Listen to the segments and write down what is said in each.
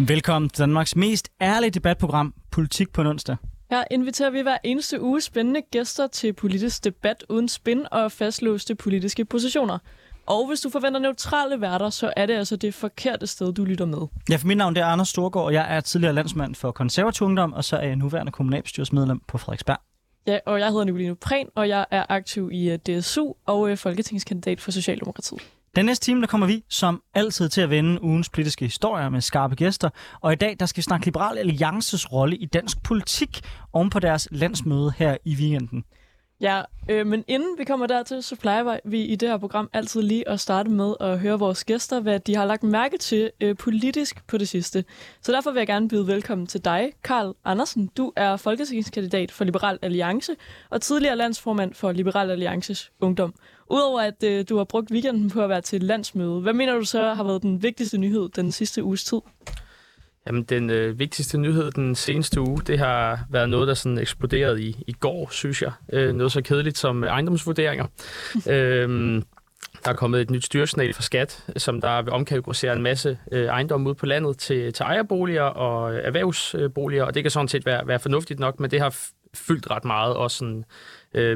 Velkommen til Danmarks mest ærlige debatprogram, Politik på en Onsdag. Her inviterer vi hver eneste uge spændende gæster til politisk debat uden spin og fastlåste politiske positioner. Og hvis du forventer neutrale værter, så er det altså det forkerte sted, du lytter med. Ja, for mit navn er Anders Storgård, og jeg er tidligere landsmand for Konservativ Ungdom, og så er jeg nuværende kommunalbestyrelsesmedlem på Frederiksberg. Ja, og jeg hedder Nikoline Prehn, og jeg er aktiv i DSU og folketingskandidat for Socialdemokratiet. Den næste time, der kommer vi som altid til at vende ugens politiske historier med skarpe gæster. Og i dag, der skal vi snakke Liberal Alliances rolle i dansk politik oven på deres landsmøde her i weekenden. Ja, men inden vi kommer dertil, så plejer vi i det her program altid lige at starte med at høre vores gæster, hvad de har lagt mærke til politisk på det sidste. Så derfor vil jeg gerne byde velkommen til dig, Carl Andersen. Du er folketingskandidat for Liberal Alliance og tidligere landsformand for Liberal Alliances Ungdom. Udover at du har brugt weekenden på at være til landsmøde, hvad mener du så har været den vigtigste nyhed den sidste uges tid? Jamen, den vigtigste nyhed den seneste uge, det har været noget, der sådan eksploderede i går, synes jeg. Noget så kedeligt som ejendomsvurderinger. Der er kommet et nyt styresignal fra Skat, som der vil omkategorisere en masse ejendomme ude på landet til ejerboliger og erhvervsboliger, og det kan sådan set være fornuftigt nok, men det har fyldt ret meget, også sådan,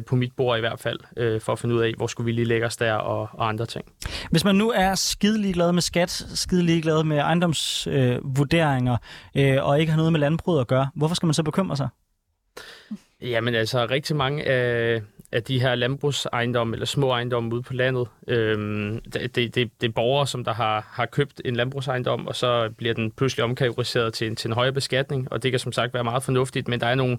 på mit bord i hvert fald, for at finde ud af, hvor skulle vi lige lægge os der og andre ting. Hvis man nu er skidelig glad med skat, skidelig glad med ejendomsvurderinger, og ikke har noget med landbruget at gøre, hvorfor skal man så bekymre sig? Jamen altså, rigtig mange af de her landbrugsejendomme eller små ejendomme ude på landet, det er borgere, som der har købt en landbrugsejendom, og så bliver den pludselig omkategoriseret til en højere beskatning, og det kan som sagt være meget fornuftigt, men der er nogle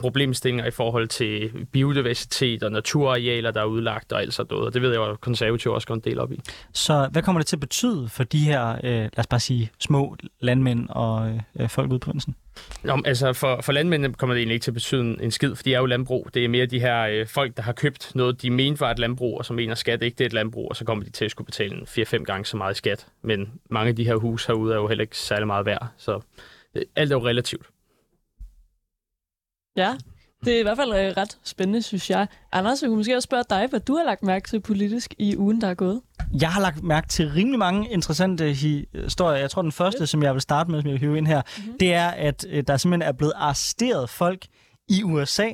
problemstillinger i forhold til biodiversitet og naturarealer, der er udlagt og alt sådan noget, og det ved jeg jo, at konservative også går en del op i. Så hvad kommer det til at betyde for de her, lad os bare sige, små landmænd og folk ude på ønsen? Nå, altså for landmændene kommer det egentlig ikke til at betyde en skid, for de er jo landbrug. Det er mere de her folk, der har købt noget, de mente var et landbrug, og som mener skat ikke, det er et landbrug, og så kommer de til at skulle betale 4-5 gange så meget i skat. Men mange af de her huse herude er jo heller ikke særlig meget værd, så alt er jo relativt. Ja, det er i hvert fald ret spændende, synes jeg. Anders, jeg kunne måske også spørge dig, hvad du har lagt mærke til politisk i ugen, der er gået. Jeg har lagt mærke til rimelig mange interessante historier. Jeg tror, den første, som jeg vil starte med, som jeg vil hive ind her, det er, at der simpelthen er blevet arresteret folk i USA,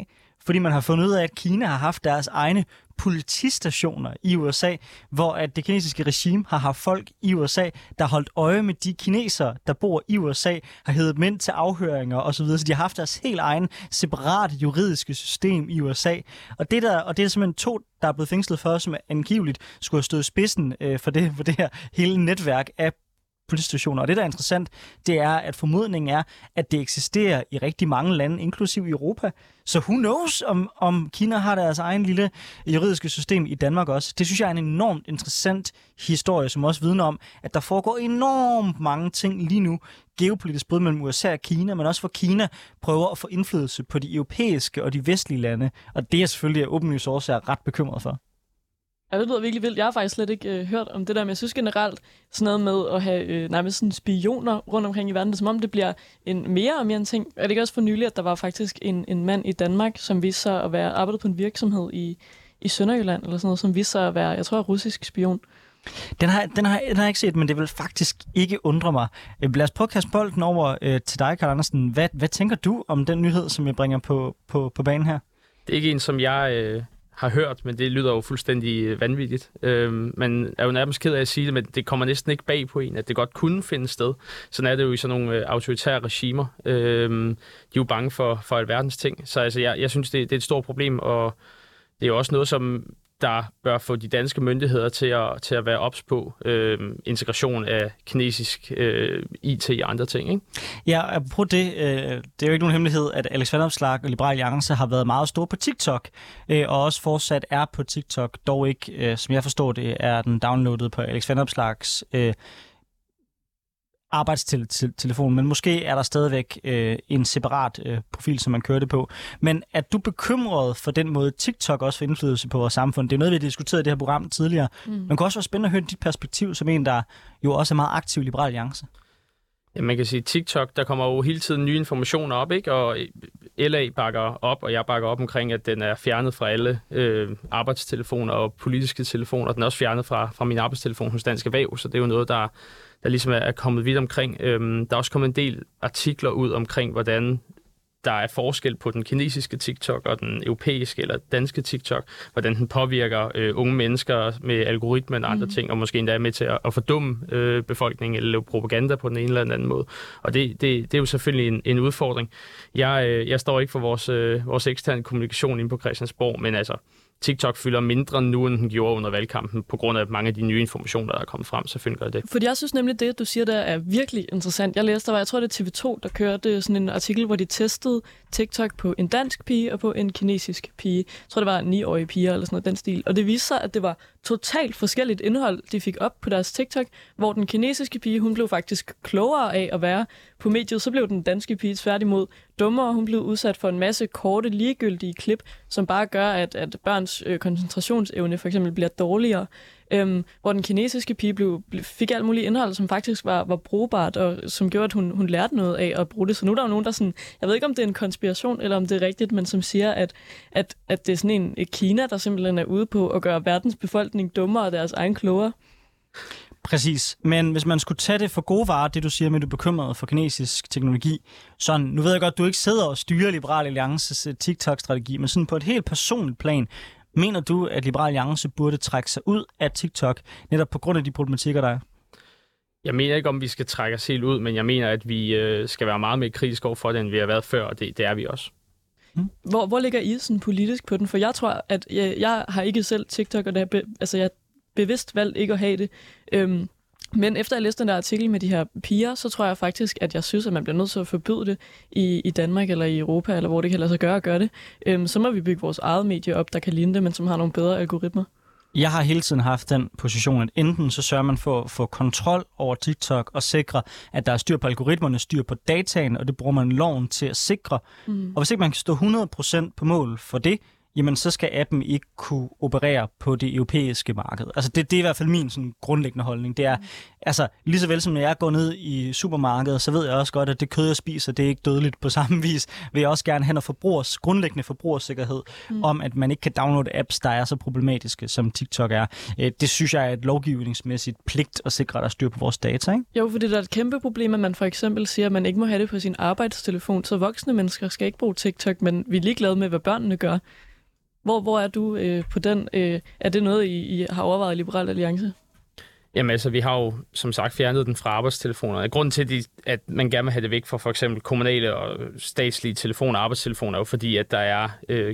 fordi man har fundet ud af, at Kina har haft deres egne politistationer i USA, hvor at det kinesiske regime har haft folk i USA, der holdt øje med de kinesere, der bor i USA, har heddet mænd til afhøringer osv., så de har haft deres helt egen separat juridiske system i USA. Og det er simpelthen to, der er blevet fængslet for, som angiveligt skulle have stået spidsen for det her hele netværk af politistationer. Og det, der er interessant, det er, at formodningen er, at det eksisterer i rigtig mange lande, inklusiv i Europa. Så who knows, om Kina har deres egen lille juridiske system i Danmark også. Det synes jeg er en enormt interessant historie, som også vidner om, at der foregår enormt mange ting lige nu, geopolitisk både mellem USA og Kina, men også hvor Kina prøver at få indflydelse på de europæiske og de vestlige lande. Og det er selvfølgelig af åbenlyse årsager ret bekymret for. Ja, det lyder virkelig vildt. Jeg har faktisk slet ikke hørt om det der, men jeg synes generelt sådan noget med at have sådan spioner rundt omkring i verden, det er, som om det bliver en mere og mere en ting. Er det ikke også for nylig, at der var faktisk en mand i Danmark, som viste sig at være arbejdet på en virksomhed i Sønderjylland, eller sådan noget, som viste sig at være, jeg tror, russisk spion? Den har jeg ikke set, men det vil faktisk ikke undre mig. Lad os prøve at kaste bolden over til dig, Carl Andersen. Hvad tænker du om den nyhed, som jeg bringer på banen her? Det er ikke en, som jeg har hørt, men det lyder jo fuldstændig vanvittigt. Man er jo nærmest ked af at sige det, men det kommer næsten ikke bag på en, at det godt kunne finde sted. Sådan er det jo i sådan nogle autoritære regimer. De er jo bange for alverdens ting. Så altså, jeg synes, det er et stort problem, og det er jo også noget, som der bør få de danske myndigheder til at være ops på integration af kinesisk IT og andre ting, ikke? Ja, apropos det, det er jo ikke nogen hemmelighed, at Alex Vanopslagh og Liberal Alliance har været meget store på TikTok, og også fortsat er på TikTok, dog ikke, som jeg forstår det, er den downloadet på Alex Vanopslaghs arbejdstelefon, men måske er der stadigvæk en separat profil, som man kører det på. Men er du bekymret for den måde, TikTok også får indflydelse på vores samfund? Det er noget, vi har diskuteret i det her program tidligere. Man kan også være spændende at høre dit perspektiv, som en, der jo også er meget aktiv i Liberal Alliance. Ja, man kan sige, at TikTok, der kommer jo hele tiden nye informationer op, ikke? Og LA bakker op, og jeg bakker op omkring, at den er fjernet fra alle arbejdstelefoner og politiske telefoner. Den er også fjernet fra min arbejdstelefon hos Dansk Erhverv, så det er jo noget, der ligesom er kommet vidt omkring. Der er også kommet en del artikler ud omkring, hvordan der er forskel på den kinesiske TikTok og den europæiske eller danske TikTok, hvordan den påvirker unge mennesker med algoritmer og andre ting, og måske endda er med til at fordumme befolkningen eller lave propaganda på den ene eller anden måde. Og det er jo selvfølgelig en udfordring. Jeg står ikke for vores eksterne kommunikation inde på Christiansborg, men altså, TikTok fylder mindre nu, end den gjorde under valgkampen, på grund af mange af de nye informationer, der er kommet frem, selvfølgelig gør det. Fordi jeg synes nemlig, det du siger, der er virkelig interessant. Jeg læste, jeg tror, det er TV2, der kørte sådan en artikel, hvor de testede TikTok på en dansk pige og på en kinesisk pige. Jeg tror, det var 9-årige piger eller sådan noget, den stil. Og det viste sig, at det var totalt forskelligt indhold, de fik op på deres TikTok, hvor den kinesiske pige, hun blev faktisk klogere af at være på mediet, så blev den danske pige tværtimod dummere. Hun blev udsat for en masse korte, ligegyldige klip, som bare gør, at børns koncentrationsevne for eksempel bliver dårligere. Hvor den kinesiske pige fik alt muligt indhold, som faktisk var brugbart, og som gjorde, at hun lærte noget af at bruge det. Så nu er der jo nogen, der sådan, jeg ved ikke, om det er en konspiration, eller om det er rigtigt, men som siger, at det er sådan en Kina, der simpelthen er ude på at gøre verdens befolkning dummere og deres egen klogere. Præcis, men hvis man skulle tage det for gode varer, det du siger med, at du er bekymret for kinesisk teknologi, sådan, nu ved jeg godt, at du ikke sidder og styrer Liberal Alliances TikTok-strategi, men sådan på et helt personligt plan, mener du, at Liberal Alliance burde trække sig ud af TikTok, netop på grund af de problematikker, der er? Jeg mener ikke, om vi skal trække os helt ud, men jeg mener, at vi skal være meget mere kritiske overfor det, end vi har været før, og det er vi også. Hvor ligger I sådan politisk på den? For jeg tror, at jeg har ikke selv TikTok, og jeg bevidst valgt ikke at have det. Men efter jeg læste den der artikel med de her piger, så tror jeg faktisk, at jeg synes, at man bliver nødt til at forbyde det i Danmark eller i Europa, eller hvor det kan lade sig gøre at gøre det. Så må vi bygge vores eget medie op, der kan ligne det, men som har nogle bedre algoritmer. Jeg har hele tiden haft den position, at enten så sørger man for at få kontrol over TikTok og sikre, at der er styr på algoritmerne, styr på dataen, og det bruger man loven til at sikre. Og hvis ikke man kan stå 100% på mål for det, jamen så skal appen ikke kunne operere på det europæiske marked. Altså det er i hvert fald min sådan, grundlæggende holdning. Det er, altså lige så vel som når jeg går ned i supermarkedet, så ved jeg også godt, at det kød, jeg spiser, det er ikke dødeligt på samme vis. Vil jeg også gerne have noget grundlæggende forbrugersikkerhed om, at man ikke kan downloade apps, der er så problematiske, som TikTok er. Det synes jeg er et lovgivningsmæssigt pligt at sikre, at der er styr på vores data, ikke? Jo, for det er et kæmpe problem, at man for eksempel siger, at man ikke må have det på sin arbejdstelefon, så voksne mennesker skal ikke bruge TikTok, men vi er ligeglade med, hvad børnene gør. Hvor er du på den? Er det noget, I har overvejet i Liberal Alliance? Jamen altså, vi har jo som sagt fjernet den fra arbejdstelefonerne. Grunden til, at man gerne vil have det væk fra for eksempel kommunale og statslige telefoner og arbejdstelefoner, er jo fordi, at der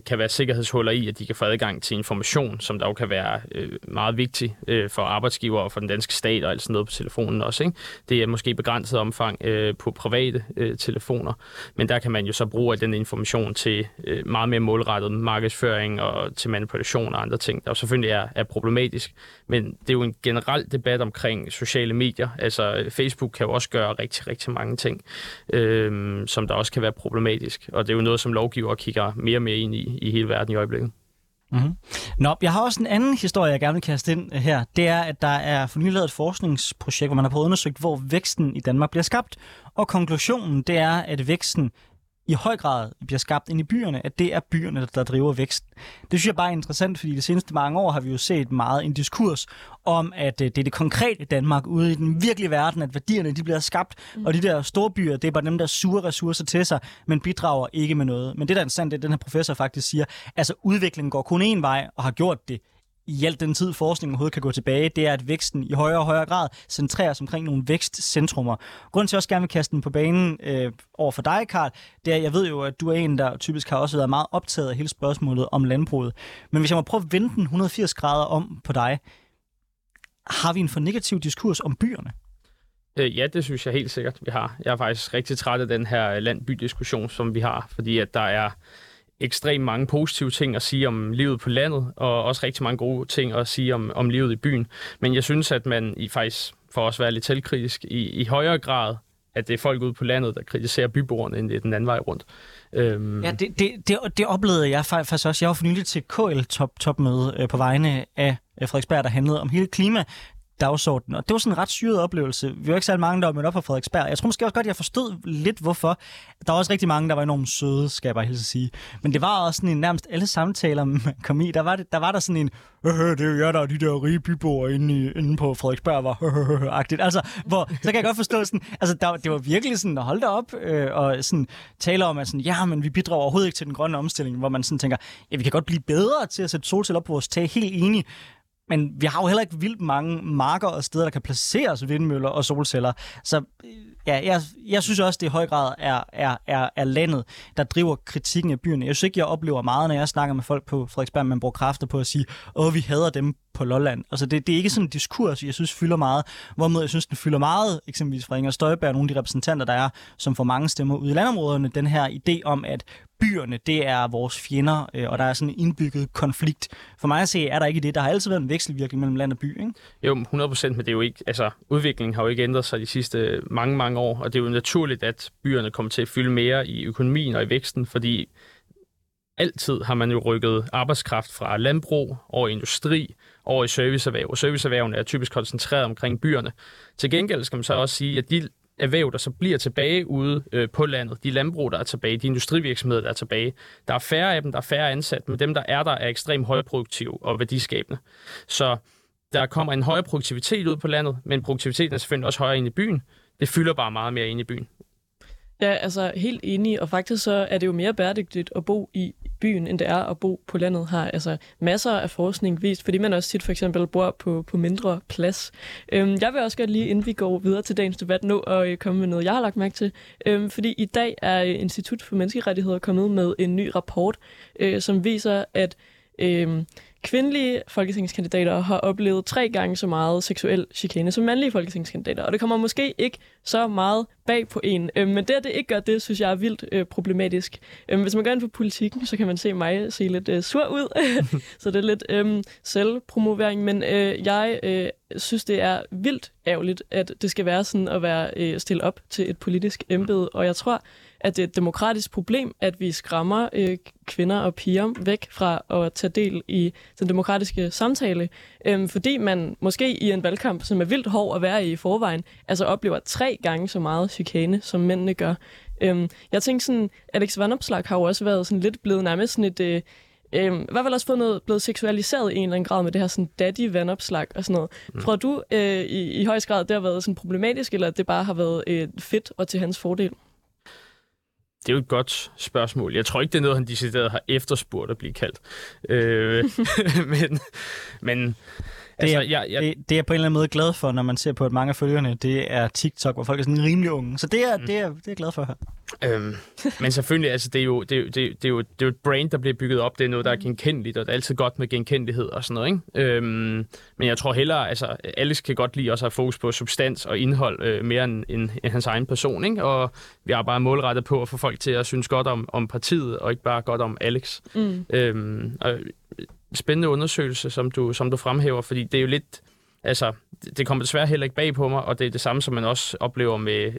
kan være sikkerhedshuller i, at de kan få adgang til information, som der jo kan være meget vigtig for arbejdsgiver og for den danske stat og alt sådan noget på telefonen også, ikke? Det er måske begrænset omfang på private telefoner, men der kan man jo så bruge den information til meget mere målrettet markedsføring og til manipulation og andre ting, der jo selvfølgelig er problematisk, men det er jo en generel debat omkring sociale medier. Altså Facebook kan jo også gøre rigtig, rigtig mange ting, som der også kan være problematisk. Og det er jo noget, som lovgiver kigger mere og mere ind i hele verden i øjeblikket. Mm-hmm. Nå, jeg har også en anden historie, jeg gerne vil kaste ind her. Det er, at der er for nylig lavet et forskningsprojekt, hvor man har prøvet undersøgt, hvor væksten i Danmark bliver skabt. Og konklusionen, det er, at væksten i høj grad bliver skabt ind i byerne, at det er byerne, der driver væksten. Det synes jeg bare er interessant, fordi de seneste mange år har vi jo set meget en diskurs om, at det er det konkrete Danmark ude i den virkelige verden, at værdierne de bliver skabt, og de der store byer, det er bare dem, der suger ressourcer til sig, men bidrager ikke med noget. Men det, der er interessant, det er, at den her professor faktisk siger, altså udviklingen går kun én vej og har gjort det i alt den tid forskningen overhovedet kan gå tilbage, det er, at væksten i højere og højere grad centreres omkring nogle vækstcentrummer. Grunden til, at jeg også gerne vil kaste den på banen over for dig, Carl, det er, jeg ved jo, at du er en, der typisk har også været meget optaget af hele spørgsmålet om landbruget. Men hvis jeg må prøve at vende den 180 grader om på dig, har vi en for negativ diskurs om byerne? Ja, det synes jeg helt sikkert, vi har. Jeg er faktisk rigtig træt af den her land-by-diskussion, som vi har, fordi at der er ekstremt mange positive ting at sige om livet på landet, og også rigtig mange gode ting at sige om livet i byen. Men jeg synes, at man faktisk, for at være lidt selvkritisk, i højere grad, at det er folk ude på landet, der kritiserer byboerne, end det er den anden vej rundt. Ja, det oplevede jeg faktisk også. Jeg var for nylig til KL-topmøde på vegne af Frederiksberg, der handlede om hele klima dagsordenen. Og det var sådan en ret syret oplevelse. Vi var ikke særlig mange, der var mødt op fra Frederiksberg. Jeg tror måske også godt, jeg forstod lidt, hvorfor. Der var også rigtig mange, der var enormt søde, skal jeg bare helst sige. Men det var også sådan en, nærmest alle samtaler, man kom i, der var der sådan en, det er jo jeg, der er de der rige byboere inde på Frederiksberg, var agtigt. Altså, så kan jeg godt forstå sådan, altså det var virkelig sådan, at holde derop og sådan tale om, at sådan, ja, men vi bidrager overhovedet ikke til den grønne omstilling, hvor man sådan tænker, ja, vi kan godt blive bedre til at sætte solceller op på vores tag, helt enige. Men vi har jo heller ikke vildt mange marker og steder, der kan placeres vindmøller og solceller. Så ja, jeg synes også, det i høj grad er landet, der driver kritikken af byerne. Jeg synes ikke, jeg oplever meget, når jeg snakker med folk på Frederiksberg, man bruger kræfter på at sige, vi hader dem på Lolland. Altså det er ikke sådan en diskurs, jeg synes fylder meget. Hvorimod jeg synes, den fylder meget, eksempelvis fra Inger Støjberg og nogle af de repræsentanter, der er, som får mange stemmer ude i landområderne, den her idé om, at byerne, det er vores fjender, og der er sådan en indbygget konflikt. For mig at se, er der ikke det. Der har altid været en vekselvirkning mellem land og by, ikke? Jo, 100%, men det er jo ikke, altså udviklingen har jo ikke ændret sig de sidste mange år, og det er jo naturligt, at byerne kommer til at fylde mere i økonomien og i væksten, fordi altid har man jo rykket arbejdskraft fra landbrug over industri, over i serviceerhverv, og serviceerhvervene er typisk koncentreret omkring byerne. Til gengæld skal man så også sige, at de erhverv, der så bliver tilbage ude på landet, de landbrug, der er tilbage, de industrivirksomheder, der er tilbage, der er færre af dem, der er færre ansat, men dem, der er ekstremt højproduktive og værdiskabende. Så der kommer en højere produktivitet ud på landet, men produktiviteten er selvfølgelig også højere inde i byen. Det fylder bare meget mere inde i byen. Ja, altså helt enig, og faktisk så er det jo mere bæredygtigt at bo i byen, end det er at bo på landet, har altså masser af forskning vist, fordi man også tit for eksempel bor på mindre plads. Jeg vil også godt lige, inden vi går videre til dagens debat, nå at komme med noget, jeg har lagt mærke til. Fordi i dag er Institut for Menneskerettigheder kommet med en ny rapport, som viser, at kvindelige folketingskandidater har oplevet 3 gange så meget seksuel chikane som mandlige folketingskandidater, og det kommer måske ikke så meget bag på en. Men det, at det ikke gør det, synes jeg er vildt problematisk. Hvis man går ind på Politikken, så kan man se mig se lidt sur ud, så det er lidt selvpromovering, men jeg synes, det er vildt ærgerligt, at det skal være sådan at være stille op til et politisk embede, og jeg tror, at det er et demokratisk problem, at vi skræmmer kvinder og piger væk fra at tage del i den demokratiske samtale, fordi man måske i en valgkamp, som er vildt hård at være i forvejen, altså oplever 3 gange så meget chikane, som mændene gør. Jeg tænker sådan, Alex Vanopslagh har jo også været sådan lidt blevet nærmest sådan et i hvert fald også fået noget blevet seksualiseret i en eller anden grad med det her sådan daddy Vanopslagh og sådan noget. Tror du i højst grad, det har været sådan problematisk, eller at det bare har været fedt og til hans fordel? Det er jo et godt spørgsmål. Jeg tror ikke, det er noget, han decideret har efterspurgt at blive kaldt. Men altså, det er jeg på en eller anden måde glad for, når man ser på, at mange af følgerne, det er TikTok, hvor folk er sådan rimelig unge. Så det er jeg glad for at høre. Men selvfølgelig, altså, det er jo et brand, der bliver bygget op. Det er noget, der er genkendeligt, og det er altid godt med genkendelighed og sådan noget, ikke? Men jeg tror hellere, altså Alex kan godt lide også at have fokus på substans og indhold mere end hans egen person, ikke? Og vi har bare målrettet på at få folk til at synes godt om partiet, og ikke bare godt om Alex. Og spændende undersøgelse, som du fremhæver, fordi det er jo lidt, altså, det kommer desværre heller ikke bag på mig, og det er det samme, som man også oplever med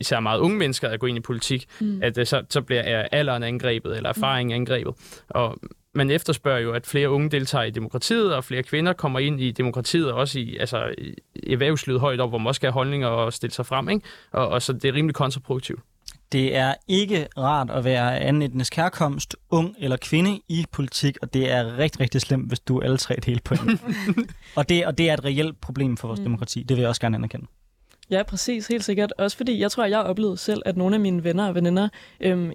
især meget unge mennesker, der går ind i politik, at så bliver alderen angrebet, eller erfaringen angrebet. Og man efterspørger jo, at flere unge deltager i demokratiet, og flere kvinder kommer ind i demokratiet, og også i, altså, i erhvervslivet højt op, hvor man også skal have holdninger og stille sig frem, ikke? Og så det er rimelig kontraproduktivt. Det er ikke rart at være anden etnisk herkomst, ung eller kvinde i politik, og det er rigtig, rigtig slemt, hvis du er alle tre dele på en. og det er et reelt problem for vores demokrati. Det vil jeg også gerne anerkende. Ja, præcis. Helt sikkert. Også fordi jeg tror, jeg oplevede selv, at nogle af mine venner og veninder,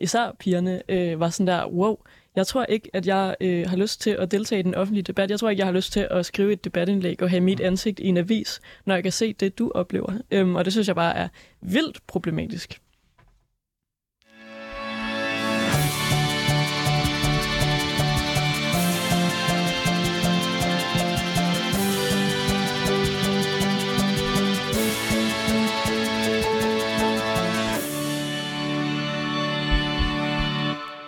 især pigerne, var sådan der, wow, Jeg tror ikke, at jeg har lyst til at deltage i den offentlige debat. Jeg tror ikke, jeg har lyst til at skrive et debatindlæg og have mit ansigt i en avis, når jeg kan se det, du oplever. Og det synes jeg bare er vildt problematisk.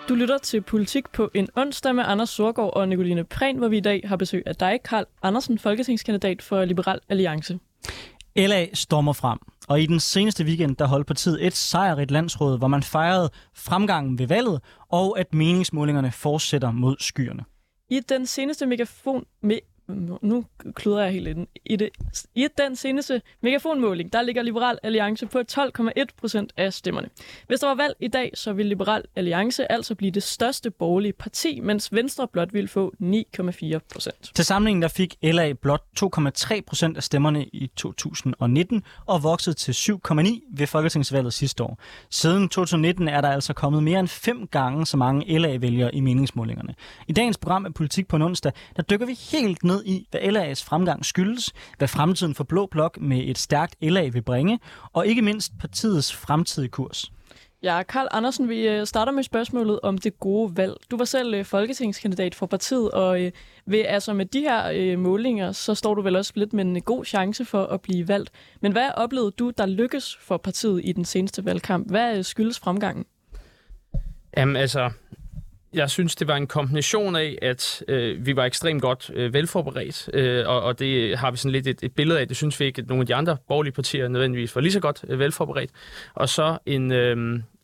Du lytter til Politik på en Onsdag med Anders Storgård og Nikoline Prehn, hvor vi i dag har besøg af dig, Carl Andersen, folketingskandidat for Liberal Alliance. LA stormer frem, og i den seneste weekend der holdt partiet et sejrigt landsråd, hvor man fejrede fremgangen ved valget og at meningsmålingerne fortsætter mod skyerne. I den seneste megafonmåling, der ligger Liberal Alliance på 12,1% af stemmerne. Hvis der var valg i dag, så ville Liberal Alliance altså blive det største borgerlige parti, mens Venstre blot ville få 9,4%. Til sammenligning der fik LA blot 2,3% af stemmerne i 2019 og voksede til 7,9% ved folketingsvalget sidste år. Siden 2019 er der altså kommet mere end 5 gange så mange LA-vælgere i meningsmålingerne. I dagens program af Politik på en Onsdag, der dykker vi helt ned i, hvad LA's fremgang skyldes, hvad fremtiden for Blå Blok med et stærkt LA vil bringe, og ikke mindst partiets fremtidige kurs. Ja, Carl Andersen, vi starter med spørgsmålet om det gode valg. Du var selv folketingskandidat for partiet, og med de her målinger, så står du vel også lidt med en god chance for at blive valgt. Men hvad oplevede du, der lykkes for partiet i den seneste valgkamp? Hvad skyldes fremgangen? Jamen altså... Jeg synes, det var en kombination af, at vi var ekstremt godt velforberedt, og det har vi sådan lidt et billede af. Det synes vi ikke, at nogle af de andre borgerlige partier nødvendigvis var lige så godt velforberedt. Og så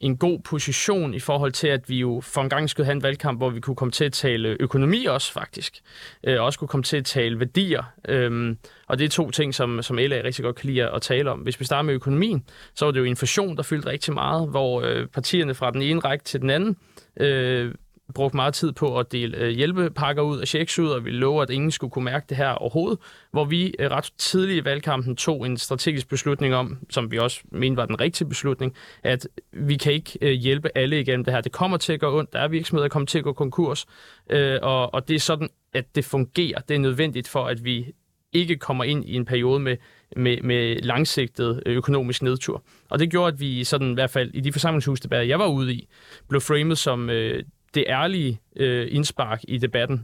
en god position i forhold til, at vi jo for en gang skulle have en valgkamp, hvor vi kunne komme til at tale økonomi også faktisk, og også kunne komme til at tale værdier. Og det er 2 ting, som LA rigtig godt kan lide at tale om. Hvis vi starter med økonomien, så var det jo inflation, der fyldte rigtig meget, hvor partierne fra den ene række til den anden brugte meget tid på at dele hjælpepakker ud og checks ud, og vi lovede, at ingen skulle kunne mærke det her overhovedet, hvor vi ret tidligt i valgkampen tog en strategisk beslutning om, som vi også mente var den rigtige beslutning, at vi kan ikke hjælpe alle igennem det her. Det kommer til at gå ondt, der er virksomheder, der kommer til at gå konkurs, og det er sådan, at det fungerer. Det er nødvendigt for, at vi ikke kommer ind i en periode med langsigtet økonomisk nedtur. Og det gjorde, at vi sådan, i hvert fald i de forsamlingshusdebatter, jeg var ude i, blev framet som... det ærlige indspark i debatten,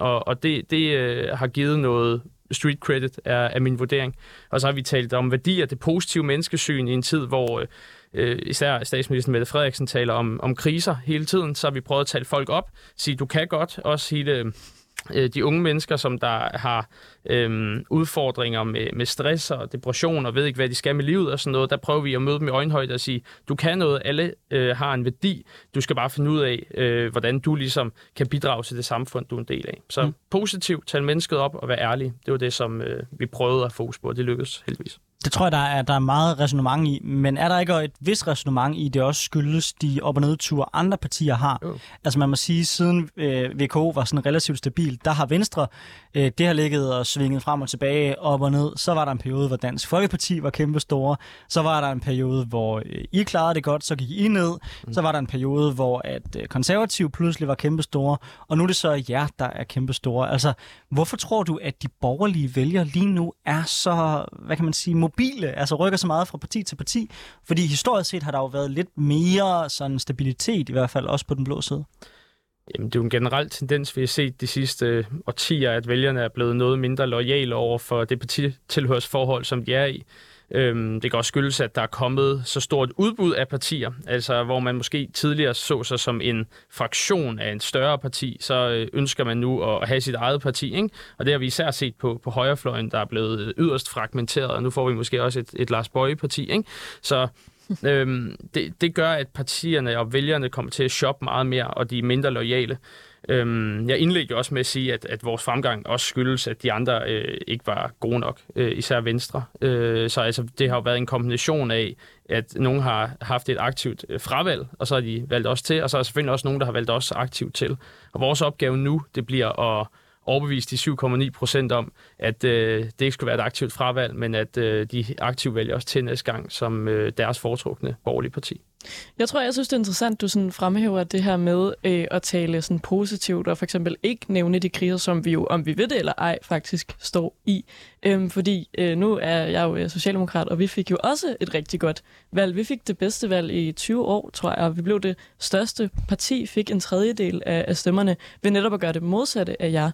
og det har givet noget street credit af min vurdering. Og så har vi talt om værdier, det positive menneskesyn i en tid, hvor især statsminister Mette Frederiksen taler om kriser hele tiden. Så har vi prøvet at tale folk op, sige, du kan godt, også hele de unge mennesker, som der har udfordringer med stress og depression og ved ikke, hvad de skal med livet og sådan noget, der prøver vi at møde dem i øjenhøjde og sige, du kan noget, alle har en værdi, du skal bare finde ud af, hvordan du ligesom kan bidrage til det samfund, du er en del af. Så positivt, tale mennesket op og være ærlig, det var det, som vi prøvede at fokus på, og det lykkedes heldigvis. Det tror jeg, der er meget ræsonnement i, men er der ikke et vist ræsonnement i, det også skyldes de op- og nedture, andre partier har? Jo. Altså man må sige, siden VKO var sådan relativt stabil, der har Venstre, det har ligget og svinget frem og tilbage, op og ned. Så var der en periode, hvor Dansk Folkeparti var kæmpe store. Så var der en periode, hvor I klarede det godt, så gik I ned. Så var der en periode, hvor Konservativ pludselig var kæmpe store, og nu er det så jer, der er kæmpe store. Altså, hvorfor tror du, at de borgerlige vælgere lige nu er så, hvad kan man sige, mobile, altså rykker så meget fra parti til parti? Fordi historisk set har der jo været lidt mere sådan stabilitet, i hvert fald også på den blå side. Jamen, det er jo en generel tendens, vi har set de sidste årtier, at vælgerne er blevet noget mindre loyale over for det partitilhørsforhold, som de er i. Det kan også skyldes, at der er kommet så stort udbud af partier, altså hvor man måske tidligere så sig som en fraktion af en større parti, så ønsker man nu at have sit eget parti, ikke? Og det har vi især set på højrefløjen, der er blevet yderst fragmenteret, og nu får vi måske også et Lars Boje-parti, ikke? Så det gør, at partierne og vælgerne kommer til at shoppe meget mere, og de er mindre loyale. Jeg indledte også med at sige, at vores fremgang også skyldes, at de andre ikke var gode nok, især Venstre. Så altså, det har jo været en kombination af, at nogen har haft et aktivt fravalg, og så har de valgt os til, og så er selvfølgelig også nogen, der har valgt os aktivt til. Og vores opgave nu, det bliver at overbevise de 7,9% om, at det ikke skal være et aktivt fravalg, men at de aktive vælger også til næste gang som deres foretrukne borgerlige parti. Jeg tror, jeg synes, det er interessant, du sådan fremhæver det her med at tale sådan positivt og for eksempel ikke nævne de kriser, som vi jo, om vi ved det eller ej, faktisk står i. Fordi nu er jeg jo socialdemokrat, og vi fik jo også et rigtig godt valg. Vi fik det bedste valg i 20 år, tror jeg, og vi blev det største parti, fik en 1/3 af stemmerne ved netop at gøre det modsatte af jer.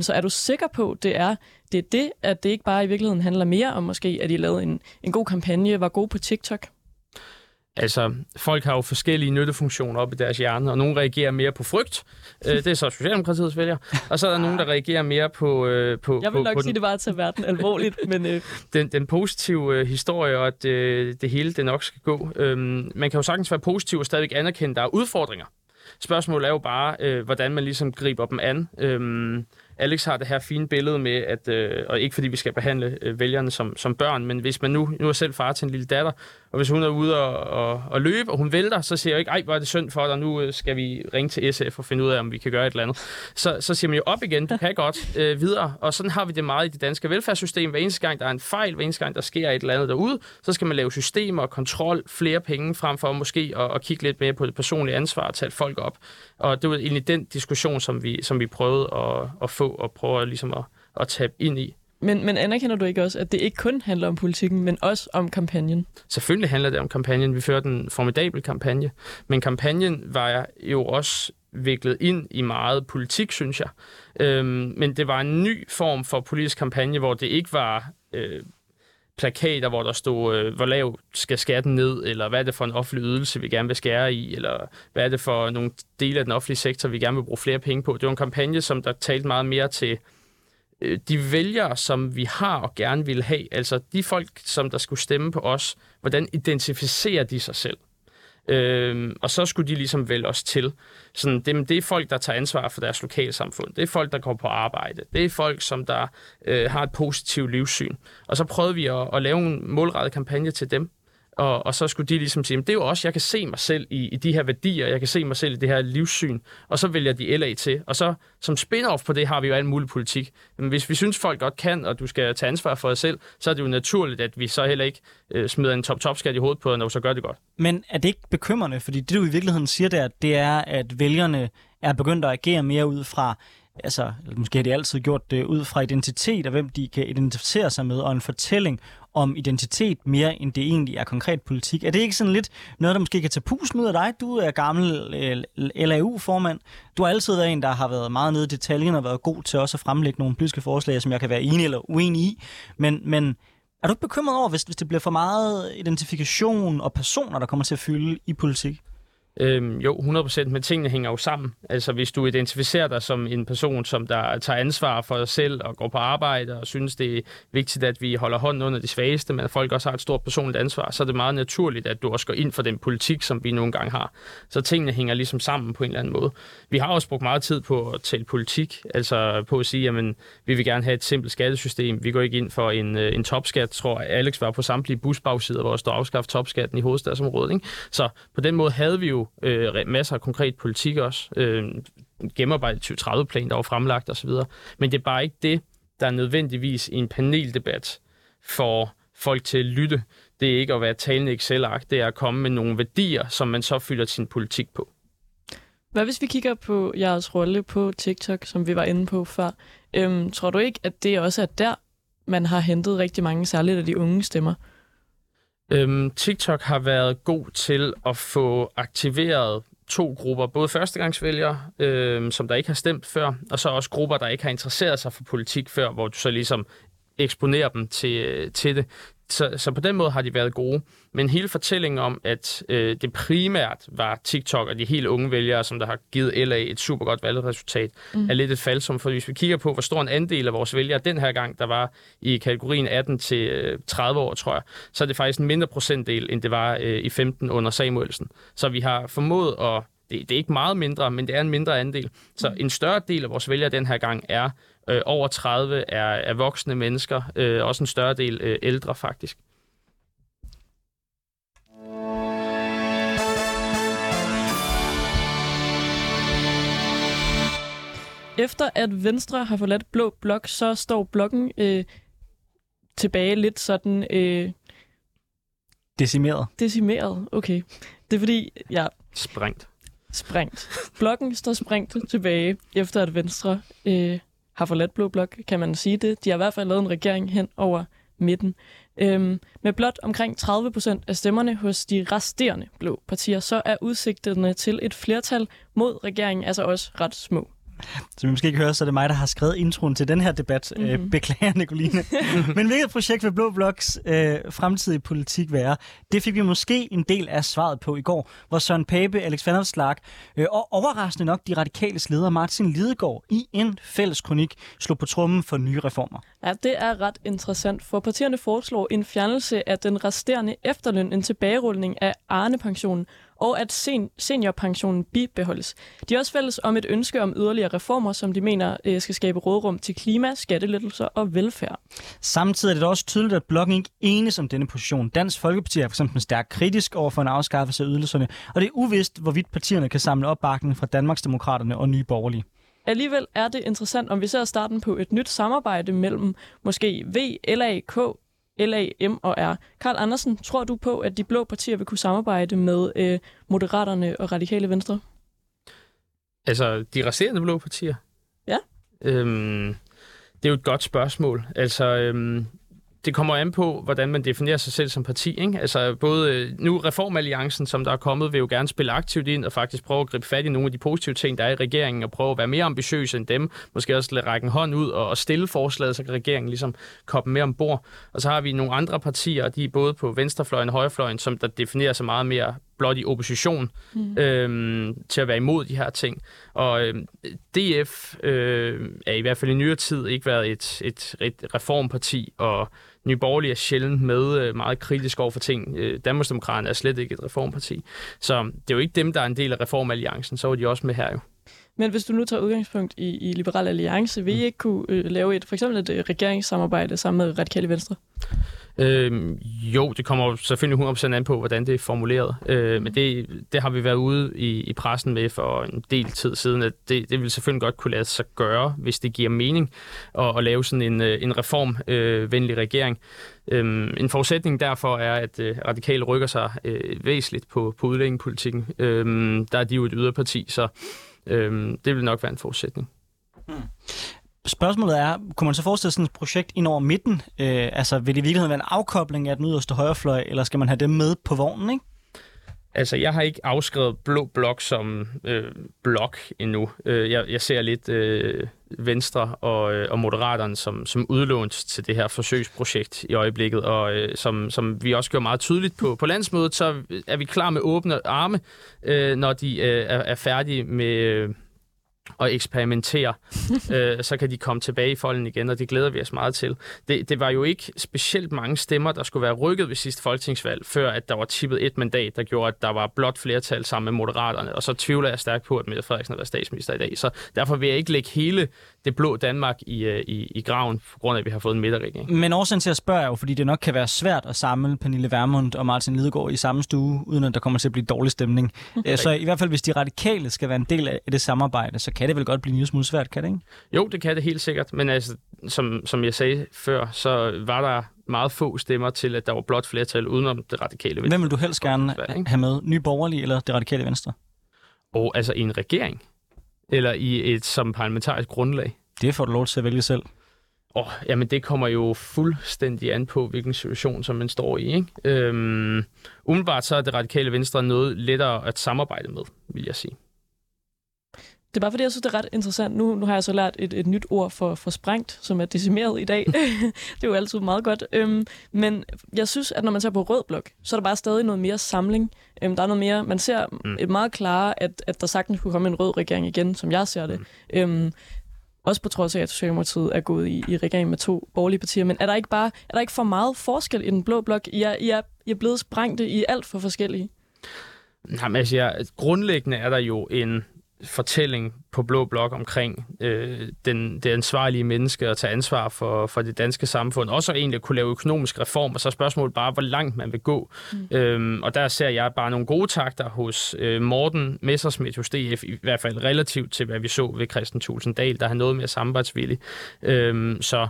Så er du sikker på, det er det, at det ikke bare i virkeligheden handler mere om måske, at I lavede en god kampagne, var gode på TikTok? Altså, folk har jo forskellige nyttefunktioner op i deres hjerne, og nogen reagerer mere på frygt. Det er så Socialdemokratiets vælger. Og så er der nogen, der reagerer mere på jeg vil nok sige, det var at tage verden alvorligt, men... Den positive historie, og at det hele, det nok skal gå. Man kan jo sagtens være positiv og stadigvæk anerkende, der er udfordringer. Spørgsmålet er jo bare, hvordan man ligesom griber dem an. Alex har det her fine billede med, at, og ikke fordi vi skal behandle vælgerne som børn, men hvis man nu er selv far til en lille datter, og hvis hun er ude og løbe, og hun vælter, så siger jeg ikke, ej, hvor er det synd for dig, nu skal vi ringe til SF og finde ud af, om vi kan gøre et eller andet. Så siger man jo op igen, du kan godt videre, og sådan har vi det meget i det danske velfærdssystem. Hver eneste gang, der er en fejl, hver eneste gang, der sker et eller andet derude, så skal man lave systemer og kontrol, flere penge, frem for måske at kigge lidt mere på det personlige ansvar og tage folk op. Og det var egentlig den diskussion, som vi prøvede at få og prøver ligesom at tabe ind i. Men anerkender du ikke også, at det ikke kun handler om politikken, men også om kampagnen? Selvfølgelig handler det om kampagnen. Vi førte en formidabel kampagne. Men kampagnen var jo også viklet ind i meget politik, synes jeg. Men det var en ny form for politisk kampagne, hvor det ikke var... plakater, hvor der stod, hvor lav skal skatten ned, eller hvad er det for en offentlig ydelse, vi gerne vil skære i, eller hvad er det for nogle dele af den offentlige sektor, vi gerne vil bruge flere penge på. Det var en kampagne, som der talte meget mere til de vælgere, som vi har og gerne vil have. Altså de folk, som der skulle stemme på os, hvordan identificerer de sig selv? Og så skulle de ligesom vælge os til. Sådan, det er folk, der tager ansvar for deres lokalsamfund. Det er folk, der går på arbejde. Det er folk, som der har et positivt livssyn. Og så prøvede vi at lave en målrettet kampagne til dem. Og så skulle de ligesom sige, det er jo også, jeg kan se mig selv i de her værdier, jeg kan se mig selv i det her livssyn, og så vælger de LA til. Og så som spin-off på det har vi jo alt mulig politik. Men hvis vi synes, folk godt kan, og du skal tage ansvar for dig selv, så er det jo naturligt, at vi så heller ikke smider en top-top-skat i hovedet på, når du så gør det godt. Men er det ikke bekymrende? Fordi det, du i virkeligheden siger der, det er, at vælgerne er begyndt at agere mere ud fra, altså måske har de altid gjort det ud fra identitet, og hvem de kan identificere sig med, og en fortælling om identitet mere, end det egentlig er konkret politik. Er det ikke sådan lidt noget, der måske kan tage pusen ud af dig? Du er gammel LAU-formand. Du har altid været en, der har været meget nede i detaljen og været god til også at fremlægge nogle politiske forslag, som jeg kan være enig eller uenig i. Men er du ikke bekymret over, hvis det bliver for meget identifikation og personer, der kommer til at fylde i politik? Jo, 100%, men tingene hænger jo sammen. Altså, hvis du identificerer dig som en person, som der tager ansvar for dig selv og går på arbejde og synes, det er vigtigt, at vi holder hånden under de svageste, men at folk også har et stort personligt ansvar, så er det meget naturligt, at du også går ind for den politik, som vi nogle gange har. Så tingene hænger ligesom sammen på en eller anden måde. Vi har også brugt meget tid på at tale politik, altså på at sige, jamen, vi vil gerne have et simpelt skattesystem. Vi går ikke ind for en topskat, tror jeg. Alex var på samtlige busbagsider, hvor der står afskaffet topskatten i hovedstadsområdet, ikke? Så på den måde havde vi jo masser af konkret politik også, gennemarbejdet 2030-plan, der var fremlagt osv., men det er bare ikke det, der er nødvendigvis i en paneldebat for folk til at lytte. Det er ikke at være talende Excel-ark, det er at komme med nogle værdier, som man så fylder sin politik på. Hvad hvis vi kigger på jeres rolle på TikTok, som vi var inde på før? Tror du ikke, at det også er der, man har hentet rigtig mange, særligt af de unge stemmer? TikTok har været god til at få aktiveret to grupper, både førstegangsvælgere, som der ikke har stemt før, og så også grupper, der ikke har interesseret sig for politik før, hvor du så ligesom eksponerer dem til det. Så på den måde har de været gode. Men hele fortællingen om, at det primært var TikTok og de helt unge vælgere, som der har givet LA et super godt valgresultat, er lidt et falsum. For hvis vi kigger på, hvor stor en andel af vores vælgere den her gang, der var i kategorien 18-30 år, tror jeg, så er det faktisk en mindre procentdel, end det var i 15 under Samuelsen. Så vi har formået at... Det er ikke meget mindre, men det er en mindre andel. Så en større del af vores vælgere den her gang er over 30, er voksne mennesker, også en større del ældre faktisk. Efter at Venstre har forladt Blå Blok, så står blokken tilbage lidt sådan... Decimeret. Okay. Det er fordi, jeg... Sprængt. Blokken står sprængt tilbage, efter at Venstre har forladt Blå Blok, kan man sige det. De har i hvert fald lavet en regering hen over midten. Med blot omkring 30% af stemmerne hos de resterende blå partier, så er udsigterne til et flertal mod regeringen altså også ret små. Som I måske ikke hører, så er det mig, der har skrevet introen til den her debat. Mm-hmm. Beklager, Nikoline. Men hvilket projekt vil Blå Bloks fremtidige politik være? Det fik vi måske en del af svaret på i går, hvor Søren Pape, Alex Vanopslagh og overraskende nok de radikales leder Martin Lidegård i en fælles kronik slog på trommen for nye reformer. Ja, det er ret interessant, for partierne foreslår en fjernelse af den resterende efterløn, en tilbagerulning af Arne-pensionen, og at seniorpensionen bibeholdes. De er også fælles om et ønske om yderligere reformer, som de mener skal skabe rådrum til klima, skattelettelser og velfærd. Samtidig er det også tydeligt, at blokken ikke enes om denne position. Dansk Folkeparti er for eksempel stærkt kritisk overfor en afskaffelse af ydelserne, og det er uvist, hvorvidt partierne kan samle opbakning fra Danmarksdemokraterne og Nye Borgerlige. Alligevel er det interessant, om vi ser starten på et nyt samarbejde mellem måske V, LA, K, LAM og R. Carl Andersen, tror du på, at de blå partier vil kunne samarbejde med Moderaterne og Radikale Venstre? Altså, de resterende blå partier? Ja. Det er jo et godt spørgsmål. Altså, det kommer an på, hvordan man definerer sig selv som parti, ikke? Altså, både nu Reformalliancen, som der er kommet, vil jo gerne spille aktivt ind og faktisk prøve at gribe fat i nogle af de positive ting, der er i regeringen, og prøve at være mere ambitiøse end dem. Måske også række en hånd ud og stille forslaget, så kan regeringen ligesom koppe mere ombord. Og så har vi nogle andre partier, og de er både på venstrefløjen og højrefløjen, som der definerer sig meget mere blot i opposition til at være imod de her ting. Og DF er i hvert fald i nyere tid ikke været et reformparti, og Nye Borgerlige er sjældent med, meget kritisk over for ting. Danmarksdemokraterne er slet ikke et reformparti. Så det er jo ikke dem, der er en del af reformalliancen, så er de også med her jo. Men hvis du nu tager udgangspunkt i Liberal Alliance, vil I ikke kunne lave for eksempel et regeringssamarbejde sammen med Radikale Venstre? Jo, det kommer selvfølgelig 100% an på, hvordan det er formuleret. Men det har vi været ude i pressen med for en del tid siden, at det vil selvfølgelig godt kunne lade sig gøre, hvis det giver mening at lave sådan en reformvenlig regering. En forudsætning derfor er, at radikale rykker sig væsentligt på udlændingepolitikken. Der er de jo et yderparti, så det vil nok være en forudsætning. Mm. Spørgsmålet er, kunne man så forestille sådan et projekt ind over midten? Altså, vil det i virkeligheden være en afkobling af den yderste højrefløj, eller skal man have dem med på vognen, ikke? Altså, jeg har ikke afskrevet Blå Blok som blok endnu. Jeg ser lidt Venstre og Moderaterne som udlånt til det her forsøgsprojekt i øjeblikket, og som vi også gør meget tydeligt på landsmødet, så er vi klar med åbne arme, når de er færdige med... og eksperimentere, så kan de komme tilbage i folden igen, og det glæder vi os meget til. Det var jo ikke specielt mange stemmer, der skulle være rykket ved sidste folketingsvalg, før at der var tippet et mandat, der gjorde, at der var blot flertal sammen med Moderaterne, og så tvivler jeg stærkt på, at Mette Frederiksen har været statsminister i dag. Så derfor vil jeg ikke lægge hele det blå Danmark i graven, på grund af, at vi har fået en midterregering. Men årsagen til at spørge jo, fordi det nok kan være svært at samle Pernille Vermund og Martin Lidegård i samme stue, uden at der kommer til at blive dårlig stemning. Så i hvert fald, hvis de radikale skal være en del af det samarbejde, så kan det vel godt blive en smule svært, kan det ikke? Jo, det kan det helt sikkert, men altså, som jeg sagde før, så var der meget få stemmer til, at der var blot flertal udenom det radikale venstre. Hvem vil du helst gerne have med? Nye Borgerlige eller det radikale venstre? Og altså i en regering? Eller i et som parlamentarisk grundlag? Det får du lov til at vælge selv. Jamen det kommer jo fuldstændig an på, hvilken situation, som man står i, ikke? Umiddelbart så er det radikale venstre noget lettere at samarbejde med, vil jeg sige. Det er bare fordi, jeg synes, det er ret interessant. Nu har jeg så lært et nyt ord for sprængt, som er decimeret i dag. Det er jo altid meget godt. Men jeg synes, at når man ser på rød blok, så er der bare stadig noget mere samling. Der er noget mere, man ser et meget klare, at der sagtens kunne komme en rød regering igen, som jeg ser det. Også på trods af, at Socialdemokratiet er gået i regering med to borgerlige partier. Men er der ikke for meget forskel i den blå blok? I er blevet sprængte i alt for forskellige. Jamen, altså, grundlæggende er der jo en fortælling på Blå Blok omkring det ansvarlige menneske at tage ansvar for det danske samfund, også egentlig at kunne lave økonomisk reform, og så spørgsmålet bare, hvor langt man vil gå. Og der ser jeg bare nogle gode takter hos Morten Messerschmidt hos DF, i hvert fald relativt til, hvad vi så ved Christian Thulsen Dahl, der har noget mere samarbejdsvillig. Så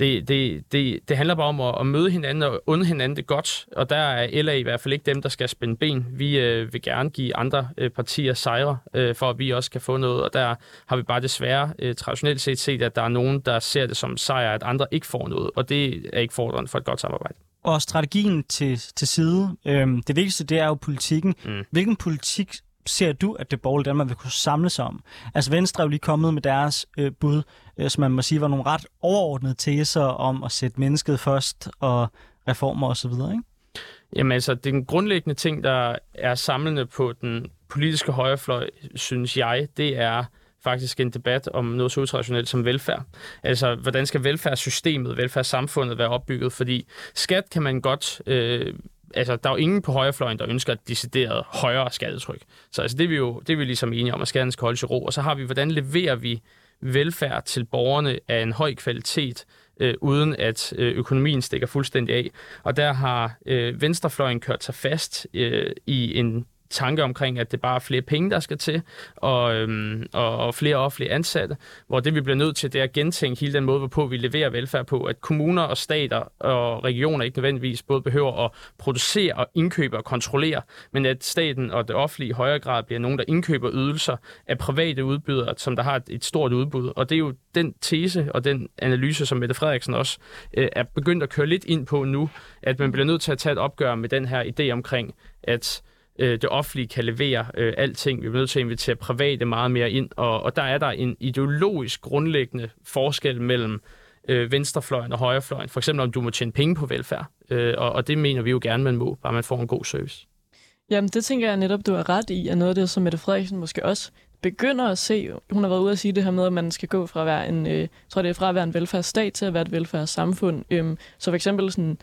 Det handler bare om at møde hinanden og unde hinanden det godt, og der er LA i hvert fald ikke dem, der skal spænde ben. Vi vil gerne give andre partier sejre, for at vi også kan få noget, og der har vi bare desværre traditionelt set, at der er nogen, der ser det som sejr, at andre ikke får noget, og det er ikke fordrende for et godt samarbejde. Og strategien til side, det vigtigste, det er jo politikken. Mm. Hvilken politik ser du, at det borgerlige Danmark vil kunne samle sig om? Altså Venstre er jo lige kommet med deres bud, som man må sige var nogle ret overordnede teser om at sætte mennesket først og reformer osv., ikke? Jamen altså, det er en grundlæggende ting, der er samlende på den politiske højrefløj, synes jeg, det er faktisk en debat om noget så utraditionelt som velfærd. Altså, hvordan skal velfærdssystemet, velfærdssamfundet være opbygget? Fordi skat kan man godt... Altså, der er jo ingen på højrefløjen, der ønsker et decideret højere skattetryk. Så altså, det er vi ligesom enige om, at skatten skal holdes i ro. Og så har vi, hvordan leverer vi velfærd til borgerne af en høj kvalitet, uden at økonomien stikker fuldstændig af. Og der har venstrefløjen kørt sig fast i en tanke omkring, at det bare er flere penge, der skal til, og flere offentlige ansatte, hvor det, vi bliver nødt til, det er at gentænke hele den måde, hvorpå vi leverer velfærd på, at kommuner og stater og regioner ikke nødvendigvis både behøver at producere og indkøbe og kontrollere, men at staten og det offentlige i højere grad bliver nogen, der indkøber ydelser af private udbydere, som der har et stort udbud. Og det er jo den tese og den analyse, som Mette Frederiksen også er begyndt at køre lidt ind på nu, at man bliver nødt til at tage et opgør med den her idé omkring, at det offentlige kan levere alting. Vi er nødt til at invitere private meget mere ind, og der er der en ideologisk grundlæggende forskel mellem venstrefløjen og højrefløjen. For eksempel om du må tjene penge på velfærd, og det mener vi jo gerne, man må, bare man får en god service. Jamen det tænker jeg netop, du har ret i, er noget af det, som Mette Frederiksen måske også begynder at se. Hun har været ude at sige det her med, at man skal gå fra at være en, en velfærdsstat til at være et velfærdssamfund. Så for eksempel sådan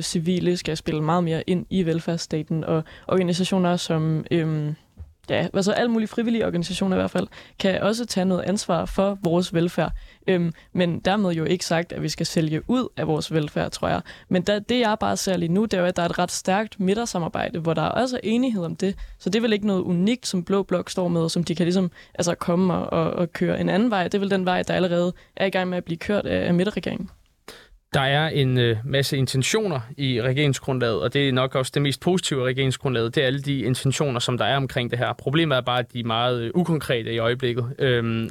civile skal spille meget mere ind i velfærdsstaten, og organisationer som alle mulige frivillige organisationer i hvert fald, kan også tage noget ansvar for vores velfærd. Men dermed jo ikke sagt, at vi skal sælge ud af vores velfærd, tror jeg. Men det jeg bare ser lige nu, det er jo, at der er et ret stærkt midtersamarbejde, hvor der er også enighed om det. Så det er vel ikke noget unikt, som Blå Blok står med, som de kan ligesom altså komme og køre en anden vej. Det er vel den vej, der allerede er i gang med at blive kørt af midterregeringen. Der er en masse intentioner i regeringsgrundlaget, og det er nok også det mest positive i regeringsgrundlaget. Det er alle de intentioner, som der er omkring det her. Problemet er bare, at de er meget ukonkrete i øjeblikket.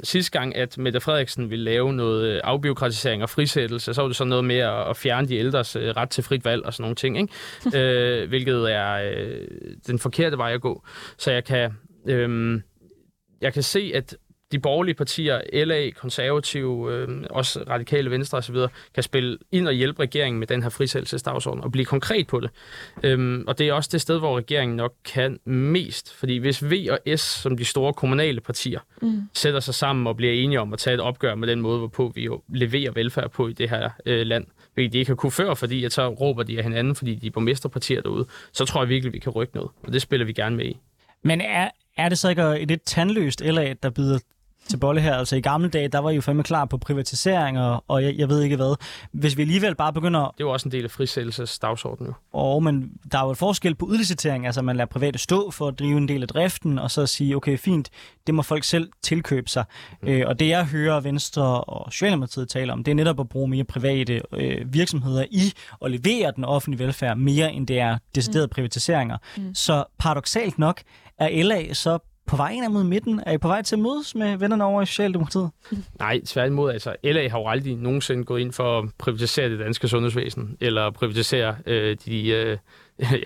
Sidste gang, at Mette Frederiksen ville lave noget afbiokratisering og frisættelse, så var det sådan noget med at fjerne de ældres ret til frit valg og sådan nogle ting, ikke? Hvilket er den forkerte vej at gå. Så jeg kan se, at de borgerlige partier, LA, Konservative, også Radikale Venstre osv., kan spille ind og hjælpe regeringen med den her frisættelsesdagsorden og blive konkret på det. Og det er også det sted, hvor regeringen nok kan mest. Fordi hvis V og S, som de store kommunale partier, sætter sig sammen og bliver enige om at tage et opgør med den måde, hvorpå vi jo leverer velfærd på i det her land, hvilket de ikke har kunne før, fordi at så råber de af hinanden, fordi de er borgmesterpartier derude, så tror jeg virkelig, vi kan rykke noget. Og det spiller vi gerne med i. Men er det så ikke et lidt tandløst LA, der bider til bolle her? Altså i gamle dage, der var I jo fandme klar på privatiseringer, og jeg ved ikke hvad. Hvis vi alligevel bare begynder... Det er jo også en del af frisættelsesdagsordenen. Men der er jo et forskel på udlicitering. Altså man lader private stå for at drive en del af driften, og så sige, okay, fint, det må folk selv tilkøbe sig. Og det jeg hører Venstre og Socialdemokratiet tale om, det er netop at bruge mere private virksomheder i og levere den offentlige velfærd mere, end det er deciderede privatiseringer. Så paradoksalt nok er LA så på vej ind mod midten? Er I på vej til at mødes med vennerne over i Socialdemokratiet? Nej, tværtimod. Altså, LA har jo aldrig nogensinde gået ind for at privatisere det danske sundhedsvæsen, eller privatisere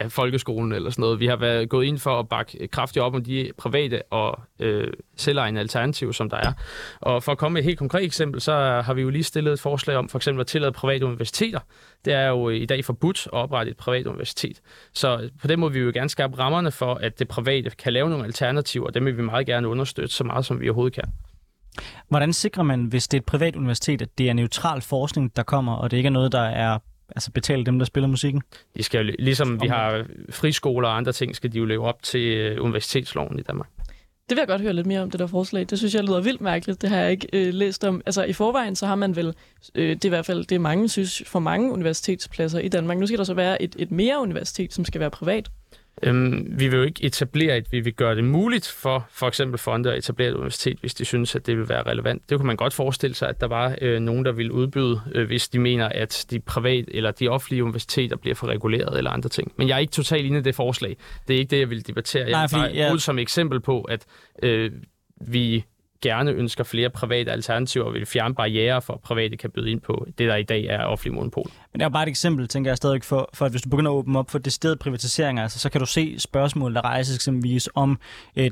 folkeskolen eller sådan noget. Vi har gået ind for at bakke kraftigt op om de private og selvejende alternativer, som der er. Og for at komme med et helt konkret eksempel, så har vi jo lige stillet et forslag om for eksempel at tillade private universiteter. Det er jo i dag forbudt at oprette et privat universitet. Så på den måde vil vi jo gerne skabe rammerne for, at det private kan lave nogle alternativer, og dem vil vi meget gerne understøtte så meget, som vi overhovedet kan. Hvordan sikrer man, hvis det er et privat universitet, at det er neutral forskning, der kommer, og det ikke er noget, der er altså betale dem, der spiller musikken? De skal jo, ligesom vi har friskoler og andre ting, skal de jo leve op til universitetsloven i Danmark. Det vil jeg godt høre lidt mere om, det der forslag. Det synes jeg lyder vildt mærkeligt. Det har jeg ikke læst om. Altså i forvejen, så har man vel, det er i hvert fald det mange synes, for mange universitetspladser i Danmark. Nu skal der så være et mere universitet, som skal være privat. Vi vil jo ikke etablere et, vi vil gøre det muligt for eksempel fonde at etablere et universitet, hvis de synes, at det vil være relevant. Det kunne man godt forestille sig, at der var nogen, der ville udbyde, hvis de mener, at de private eller de offentlige universiteter bliver for reguleret eller andre ting. Men jeg er ikke totalt inde i det forslag. Det er ikke det, jeg vil debattere. Jeg vil bare bruge som eksempel på, at vi gerne ønsker flere private alternativer og vil fjerne barrierer for, at private kan byde ind på det, der i dag er offentlig monopol. Men det er jo bare et eksempel, tænker jeg stadigvæk, for at hvis du begynder at åbne op for decideret privatiseringer, altså, så kan du se spørgsmål, der rejses eksempelvis om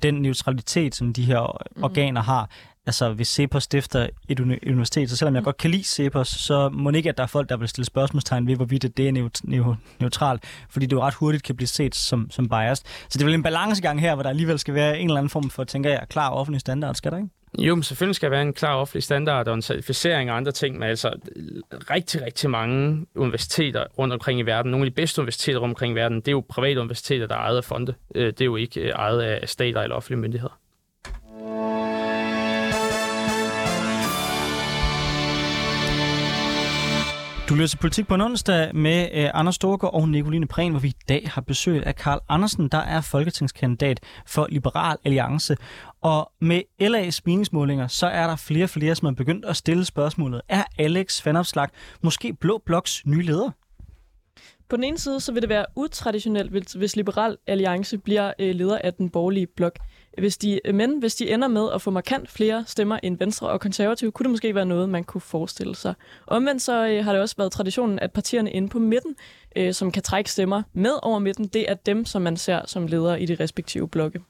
den neutralitet, som de her organer har. Altså, hvis Cepos stifter et universitet, så selvom jeg godt kan lide Cepos, så må det ikke, at der er folk, der vil stille spørgsmålstegn ved, hvorvidt det er neutralt, fordi det jo ret hurtigt kan blive set som biased. Så det er vel en balancegang her, hvor der alligevel skal være en eller anden form for, tænker jeg, klar offentlig standard, skal der ikke? Jo, men selvfølgelig skal der være en klar offentlig standard og en certificering og andre ting, men altså rigtig, rigtig mange universiteter rundt omkring i verden, nogle af de bedste universiteter rundt omkring i verden, det er jo private universiteter, der er ejet af fonde. Det er jo ikke ejet af stater eller offentlige myndigheder. Du lytter til Politik på en onsdag med Anders Storgård og Nikoline Prehn, hvor vi i dag har besøg af Carl Andersen, der er folketingskandidat for Liberal Alliance. Og med LA's meningsmålinger, så er der flere og flere, som er begyndt at stille spørgsmålet. Er Alex Vanopslagh måske Blå Bloks nye leder? På den ene side, så vil det være utraditionelt, hvis Liberal Alliance bliver leder af den borgerlige blok. Men hvis de ender med at få markant flere stemmer end Venstre og Konservative, kunne det måske være noget, man kunne forestille sig. Omvendt så har det også været traditionen, at partierne inde på midten, som kan trække stemmer med over midten, det er dem, som man ser som ledere i de respektive blokke.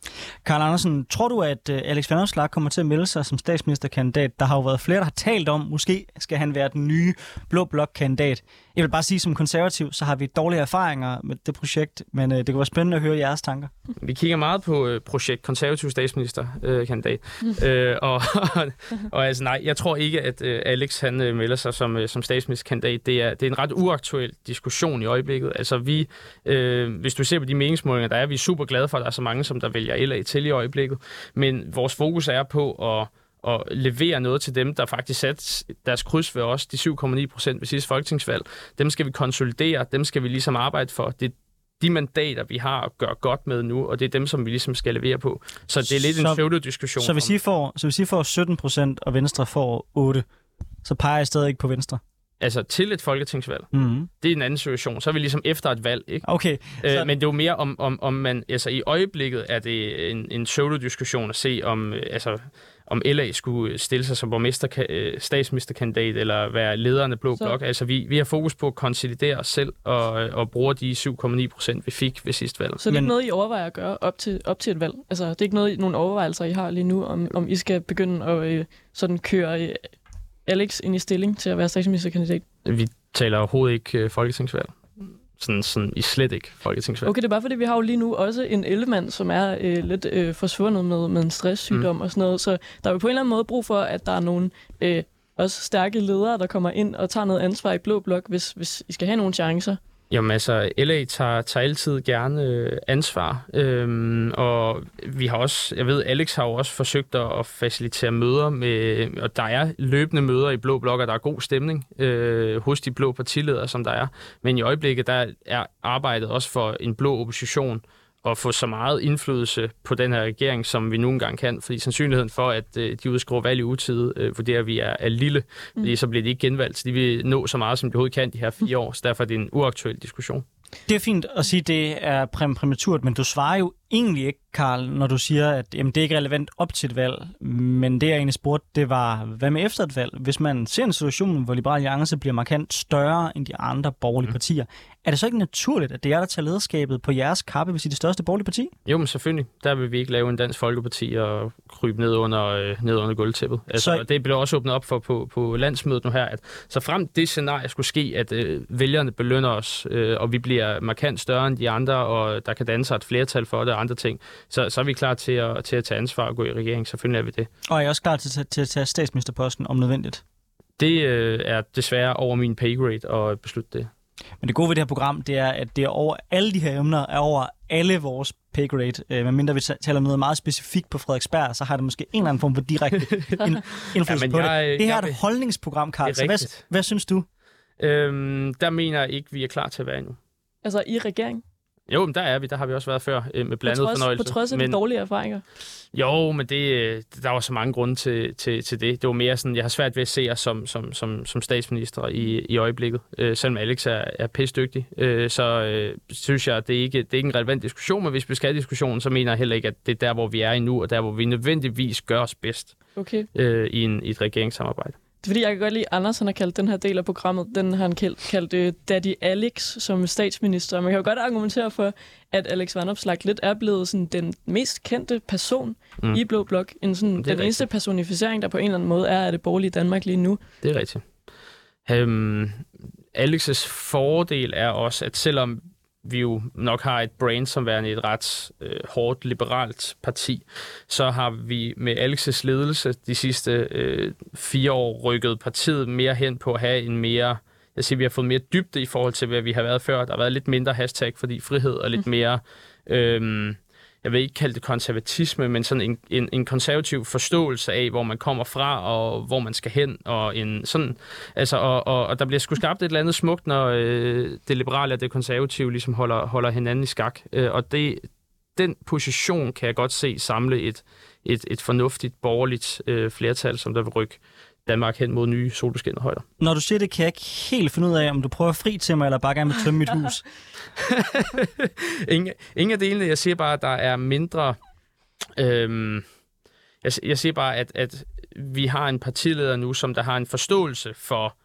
Carl Andersen, tror du, at Alex Vanopslagh kommer til at melde sig som statsministerkandidat? Der har jo været flere, der har talt om, måske skal han være den nye blå blok-kandidat. Jeg vil bare sige, som konservativ, så har vi dårlige erfaringer med det projekt, men det kunne være spændende at høre jeres tanker. Vi kigger meget på projekt konservativ statsministerkandidat. Og altså nej, jeg tror ikke, at Alex han melder sig som statsministerkandidat. Det er en ret uaktuel diskussion i øjeblikket. Altså vi, hvis du ser på de meningsmålinger, der er, vi er super glade for, at der er så mange, som der vælger LA til i øjeblikket. Men vores fokus er på at levere noget til dem, der faktisk satte deres kryds ved os, de 7,9% ved sidste folketingsvalg. Dem skal vi konsolidere, dem skal vi ligesom arbejde for. Det er de mandater, vi har at gøre godt med nu, og det er dem, som vi ligesom skal levere på. Så det er lidt en pseudo-diskussion. Så hvis I får 17%, og Venstre får 8, så peger I stadig ikke på Venstre? Altså til et folketingsvalg. Mm-hmm. Det er en anden situation. Så er vi ligesom efter et valg, ikke? Okay. Så men det er jo mere om man, altså i øjeblikket er det en pseudo-diskussion at se om, altså om LA skulle stille sig som statsministerkandidat eller være lederen af Blå Blok. Altså, vi har fokus på at konsolidere os selv og bruge de 7,9%, vi fik ved sidste valg. Så det er ikke noget, I overvejer at gøre op til et valg? Altså, det er ikke noget, nogle overvejelser, I har lige nu, om I skal begynde at sådan køre Alex ind i stilling til at være statsministerkandidat? Vi taler overhovedet ikke folketingsvalg. Sådan i slet ikke folketingsvalg. Okay, det er bare fordi, vi har jo lige nu også en ellemand, som er lidt forsvundet med en stresssygdom og sådan noget, så der er jo på en eller anden måde brug for, at der er nogle også stærke ledere, der kommer ind og tager noget ansvar i Blå Blok, hvis I skal have nogle chancer. Jamen altså, LA tager altid gerne ansvar, og vi har også, jeg ved, Alex har jo også forsøgt at facilitere møder med, og der er løbende møder i Blå Blok, og der er god stemning hos de blå partiledere, som der er. Men i øjeblikket, der er arbejdet også for en blå opposition, at få så meget indflydelse på den her regering, som vi nu engang kan, fordi sandsynligheden for, at de udskriver valg i utide, vurderer vi er lille, fordi så bliver de ikke genvalgt, så de vil nå så meget, som de overhovedet kan de her 4 år, så derfor er det en uaktuel diskussion. Det er fint at sige, at det er præmaturt, men du svarer jo egentlig ikke, Carl, når du siger, at det er ikke relevant op til et valg, men det jeg egentlig spurgte, det var, hvad med efter et valg? Hvis man ser en situation, hvor Liberal Alliance bliver markant større end de andre borgerlige partier, er det så ikke naturligt, at det er der tager lederskabet på jeres kappe, hvis I er det største borgerlige parti? Jo, men selvfølgelig. Der vil vi ikke lave en Dansk Folkeparti og krybe ned under gulvtæppet. Altså, det blev også åbnet op for på landsmødet nu her, at så frem det scenarie skulle ske, at vælgerne belønner os, og vi bliver markant større end de andre, og der kan danne sig et flertal for det og andre ting, så er vi klar til at tage ansvar og gå i regering. Selvfølgelig er vi det. Og er I også klar til at tage statsministerposten om nødvendigt? Det er desværre over min paygrade at beslutte det. Men det gode ved det her program, det er, at det er over alle de her emner, er over alle vores paygrade. Men mindre vi taler om noget meget specifikt på Frederiksberg, så har det måske en eller anden form for direkte indflydelse på det. Det her er et holdningsprogram, Carl. Så hvad synes du? Der mener jeg ikke, vi er klar til at være endnu. Altså i regering? Jo, men der er vi. Der har vi også været før med blandet fornøjelse. På trods af de dårlige erfaringer? Jo, men det, der var så mange grunde til det. Det var mere sådan, jeg har svært ved at se os som statsminister i øjeblikket. Selvom Alex er pisdygtig, så synes jeg, at det er ikke en relevant diskussion. Men hvis vi skal have diskussionen, så mener jeg heller ikke, at det er der, hvor vi er endnu, og der, hvor vi nødvendigvis gør os bedst i et regeringssamarbejde. Det er fordi, jeg kan godt lide, at Andersen har kaldt den her del af programmet, den har han kaldt Daddy Alex som statsminister. Man kan jo godt argumentere for, at Alex Vanopslagh lidt er blevet sådan, den mest kendte person i Blå Blok. Den eneste personificering, der på en eller anden måde er af det borgerlige Danmark lige nu. Det er rigtigt. Alex's fordel er også, at selvom vi jo nok har et brand som værende et ret hårdt liberalt parti, så har vi med Alex's ledelse de sidste 4 år rykket partiet mere hen på at have en mere, jeg siger, vi har fået mere dybde i forhold til, hvad vi har været før. Der har været lidt mindre hashtag, fordi frihed, og lidt mere, jeg vil ikke kalde det konservatisme, men sådan en konservativ forståelse af, hvor man kommer fra, og hvor man skal hen, og en sådan, altså, og der bliver sgu skabt et eller andet smukt, når det liberale og det konservative ligesom holder hinanden i skak, og den position kan jeg godt se samle et fornuftigt borgerligt flertal, som der vil rykke Danmark hen mod nye solbeskinnede højder. Når du siger det, kan jeg ikke helt finde ud af, om du prøver at fri til mig, eller bare gerne vil tømme mit hus. Ingen af delene. Jeg siger bare, at der er mindre... jeg siger bare, at vi har en partileder nu, som der har en forståelse for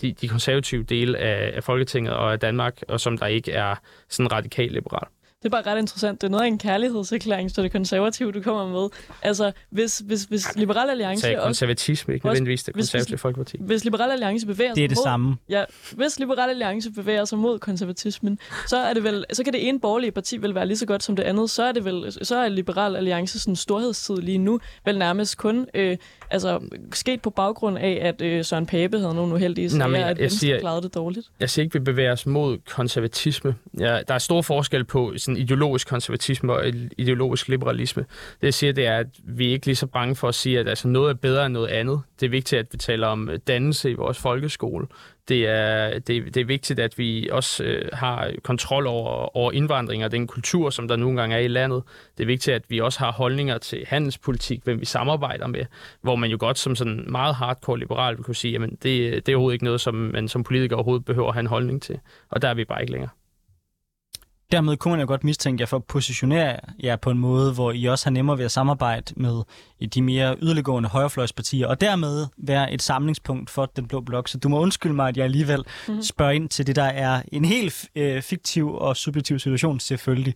de konservative dele af Folketinget og af Danmark, og som der ikke er sådan radikalt liberal. Det er bare ret interessant. Det er noget af en kærlighedserklæring, så det konservative, du kommer med. Altså, hvis Liberal Alliance... Så konservatisme, ikke nødvendigvis det konservative Folkeparti. Hvis Liberal Alliance bevæger sig mod... Det er det samme. Ja, hvis Liberal Alliance bevæger sig mod konservatismen, så kan det ene borgerlige parti vel være lige så godt som det andet. Så er Liberal Alliance sådan storhedstid lige nu vel nærmest kun sket på baggrund af, at Søren Pape havde nogle uheldige sager, at Venstre klarede det dårligt. Jeg siger ikke, vi bevæger os mod konservatisme. Ja, der er stor forskel på sådan ideologisk konservatisme og ideologisk liberalisme. Det jeg siger, det er, at vi er ikke lige så bange for at sige, at altså, noget er bedre end noget andet. Det er vigtigt, at vi taler om dannelse i vores folkeskole. Det er vigtigt, at vi også har kontrol over indvandring og den kultur, som der nogle gange er i landet. Det er vigtigt, at vi også har holdninger til handelspolitik, hvem vi samarbejder med, hvor man jo godt som sådan meget hardcore liberal vil kunne sige, jamen det er overhovedet ikke noget, som man som politiker overhovedet behøver at have en holdning til. Og der er vi bare ikke længere. Dermed kunne man jo godt mistænke jer for at positionere jer på en måde, hvor I også har nemmere ved at samarbejde med de mere yderliggående højrefløjspartier, og dermed være et samlingspunkt for den blå blok. Så du må undskylde mig, at jeg alligevel spørger ind til det, der er en helt fiktiv og subjektiv situation selvfølgelig.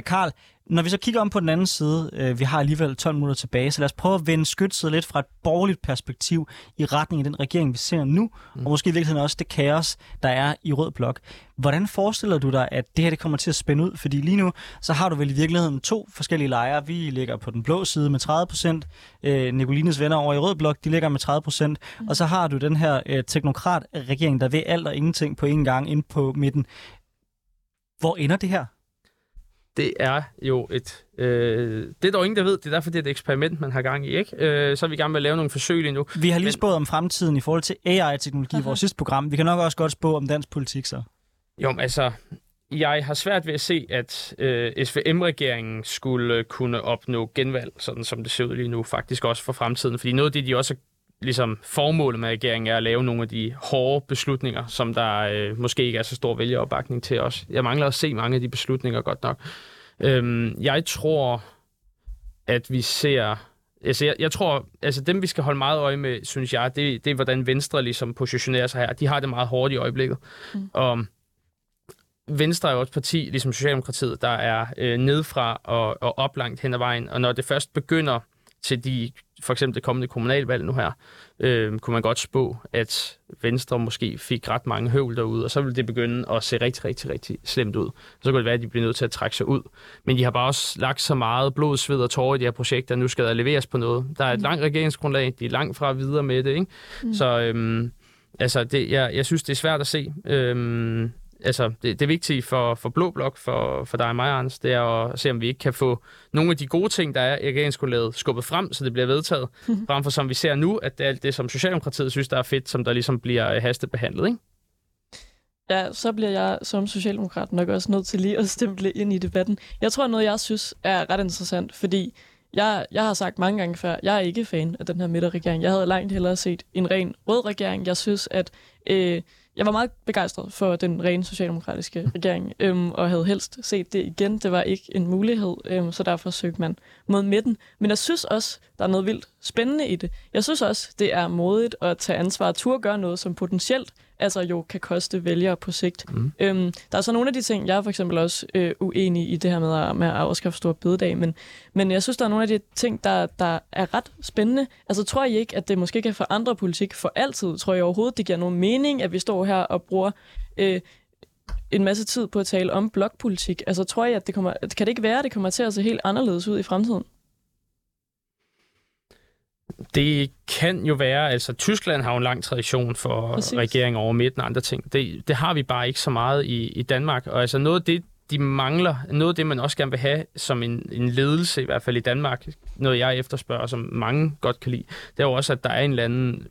Carl, når vi så kigger om på den anden side, vi har alligevel 12 minutter tilbage, så lad os prøve at vende skytset lidt fra et borgerligt perspektiv i retning af den regering, vi ser nu, og måske i virkeligheden også det kaos, der er i rød blok. Hvordan forestiller du dig, at det her det kommer til at spænde ud? Fordi lige nu, så har du vel i virkeligheden 2 forskellige lejre. Vi ligger på den blå side med 30%, Nicolines venner over i rød blok, de ligger med 30%, og så har du den her teknokrat-regering, der ved alt og ingenting på én gang inde på midten. Hvor ender det her? Det er jo det er dog ingen, der ved. Det er derfor, det er et eksperiment, man har gang i, ikke? Så er vi i gang med at lave nogle forsøg lige nu. Vi har lige spået om fremtiden i forhold til AI-teknologi i vores sidste program. Vi kan nok også godt spå om dansk politik, så. Jo, altså, jeg har svært ved at se, at SVM-regeringen skulle kunne opnå genvalg, sådan som det ser ud lige nu, faktisk også for fremtiden. Fordi noget af det, de også ligesom formålet med regeringen er at lave nogle af de hårde beslutninger, som der måske ikke er så stor vælgeropbakning til os. Jeg mangler at se mange af de beslutninger godt nok. Jeg tror, at vi ser... Altså, jeg tror, altså dem vi skal holde meget øje med, synes jeg, det er, hvordan Venstre ligesom positionerer sig her. De har det meget hårdt i øjeblikket. Og Venstre er jo et parti, ligesom Socialdemokratiet, der er nedefra og oplangt hen ad vejen. Og når det først begynder til for eksempel det kommende kommunalvalg nu her, kunne man godt spå, at Venstre måske fik ret mange høvl derude, og så ville det begynde at se rigtig, rigtig, rigtig slemt ud. Så kunne det være, at de bliver nødt til at trække sig ud. Men de har bare også lagt så meget blod, sved og tårer i de her projekter, nu skal der leveres på noget. Der er et langt regeringsgrundlag, de er langt fra videre med det, ikke? Så jeg synes, det er svært at se. Det vigtige for Blå Blok, for dig og mig, Anders, det er at se, om vi ikke kan få nogle af de gode ting, der er i regeringsgrundlaget, skubbet frem, så det bliver vedtaget. Fremfor som vi ser nu, at det er alt det, som Socialdemokratiet synes, der er fedt, som der ligesom bliver hastebehandlet, ikke? Ja, så bliver jeg som socialdemokrat nok også nødt til lige at stemple ind i debatten. Jeg tror, noget, jeg synes er ret interessant, fordi jeg har sagt mange gange før, jeg er ikke fan af den her midterregering. Jeg havde langt hellere set en ren rød regering. Jeg synes, at jeg var meget begejstret for den rene socialdemokratiske regering, og havde helst set det igen. Det var ikke en mulighed, så derfor søgte man mod midten. Men jeg synes også, der er noget vildt spændende i det. Jeg synes også, det er modigt at tage ansvar og turde gøre noget, som potentielt altså jo kan koste vælgere på sigt. Mm. Der er så nogle af de ting, jeg er for eksempel også uenig i det her med at afskaffe store bededag, men jeg synes, der er nogle af de ting, der er ret spændende. Altså tror jeg ikke, at det måske kan forandre politik for altid? Tror jeg overhovedet, det giver nogen mening, at vi står her og bruger en masse tid på at tale om blokpolitik? Altså tror jeg, at kan det ikke være, at det kommer til at se helt anderledes ud i fremtiden? Det kan jo være, altså Tyskland har jo en lang tradition for regeringer over midten og andre ting. Det har vi bare ikke så meget i Danmark. Og altså noget af det, de mangler, noget af det, man også gerne vil have som en ledelse, i hvert fald i Danmark, noget jeg efterspørger, som mange godt kan lide, det er jo også, at der er en eller anden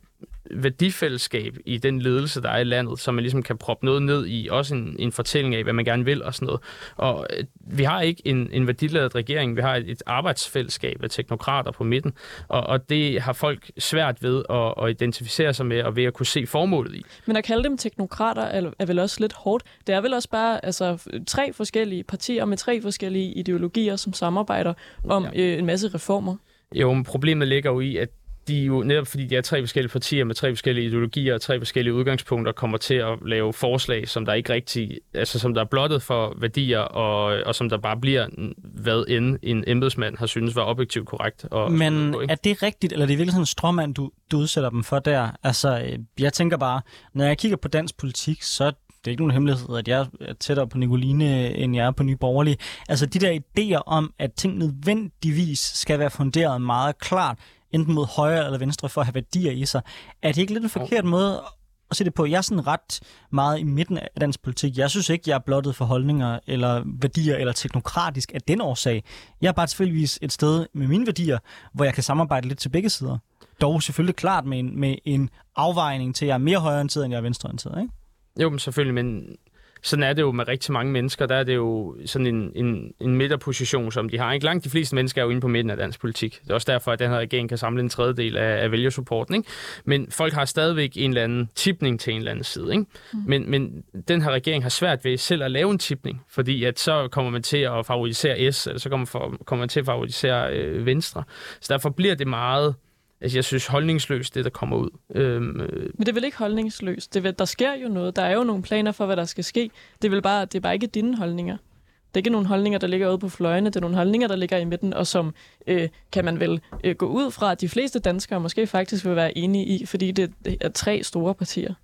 værdifællesskab i den ledelse, der er i landet, så man ligesom kan proppe noget ned i, også en fortælling af, hvad man gerne vil og sådan noget. Og vi har ikke en værdiladet regering, vi har et arbejdsfællesskab af teknokrater på midten, og det har folk svært ved at identificere sig med og ved at kunne se formålet i. Men at kalde dem teknokrater er vel også lidt hårdt. Det er vel også bare altså, 3 forskellige partier med 3 forskellige ideologier, som samarbejder om en masse reformer. Jo, men problemet ligger jo i, at de jo, netop fordi de er 3 forskellige partier med 3 forskellige ideologier og 3 forskellige udgangspunkter, kommer til at lave forslag, som der ikke rigtig, altså som der er blottet for værdier, og som der bare bliver, hvad end en embedsmand har synes var objektivt korrekt. Men er det rigtigt, eller er det virkelig sådan en stråmand, du udsætter dem for der? Altså, jeg tænker bare, når jeg kigger på dansk politik, så det er ikke nogen hemmelighed, at jeg er tættere på Nikoline, end jeg er på Nye Borgerlige. Altså de der idéer om, at ting nødvendigvis skal være funderet meget klart, enten mod højre eller venstre, for at have værdier i sig. Er det ikke lidt en forkert måde at se det på? Jeg er sådan ret meget i midten af dansk politik. Jeg synes ikke, jeg er blottet for holdninger eller værdier eller teknokratisk af den årsag. Jeg er bare tilfældigvis et sted med mine værdier, hvor jeg kan samarbejde lidt til begge sider. Dog selvfølgelig klart med en afvejning til, at jeg er mere højreorienteret, end jeg er venstreorienteret, ikke? Jo, men selvfølgelig, men sådan er det jo med rigtig mange mennesker. Der er det jo sådan en midterposition, som de har. Ikke langt de fleste mennesker er jo inde på midten af dansk politik. Det er også derfor, at den her regering kan samle en tredjedel af vælgersupporten. Ikke? Men folk har stadigvæk en eller anden tipning til en eller anden side. Ikke? Men den her regering har svært ved selv at lave en tipning, fordi at så kommer man til at favorisere S, eller så kommer man til at favorisere Venstre. Så derfor bliver det meget... Altså, jeg synes holdningsløst, det der kommer ud. Men det er vel ikke holdningsløst. Der sker jo noget. Der er jo nogle planer for, hvad der skal ske. Det er bare ikke dine holdninger. Det er ikke nogle holdninger, der ligger ude på fløjene. Det er nogle holdninger, der ligger i midten, og som kan man vel gå ud fra, at de fleste danskere måske faktisk vil være enige i, fordi det er 3 store partier.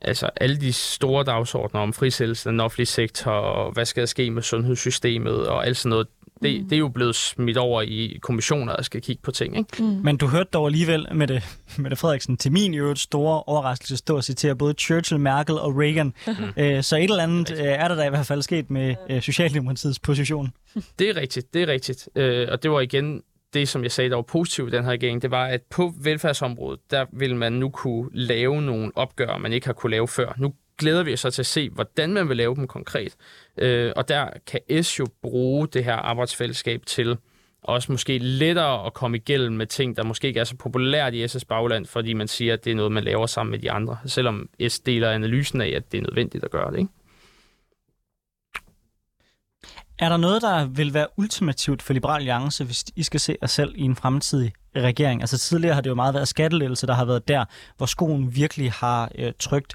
Altså alle de store dagsordner om frisættelse af den offentlige sektor, og hvad skal der ske med sundhedssystemet, og alt sådan noget. Det er jo blevet smidt over i kommissioner, der skal kigge på ting, ikke? Men du hørte dog alligevel, Mette Frederiksen, til min øvrigt store overraskelse, stå og citere både Churchill, Merkel og Reagan. Så et eller andet er der da i hvert fald sket med Socialdemokratiets position. Det er rigtigt. Og det var igen det, som jeg sagde, der var positivt i den her regering. Det var, at på velfærdsområdet, der ville man nu kunne lave nogle opgør, man ikke har kunne lave før. Nu glæder vi os så til at se, hvordan man vil lave dem konkret. Og der kan S jo bruge det her arbejdsfællesskab til også måske lettere at komme igennem med ting, der måske ikke er så populært i S' bagland, fordi man siger, at det er noget, man laver sammen med de andre. Selvom S deler analysen af, at det er nødvendigt at gøre det, ikke? Er der noget, der vil være ultimativt for Liberal Alliance, hvis I skal se jer selv i en fremtidig regering? Altså tidligere har det jo meget været skattelettelse, der har været der, hvor skoen virkelig har trykt.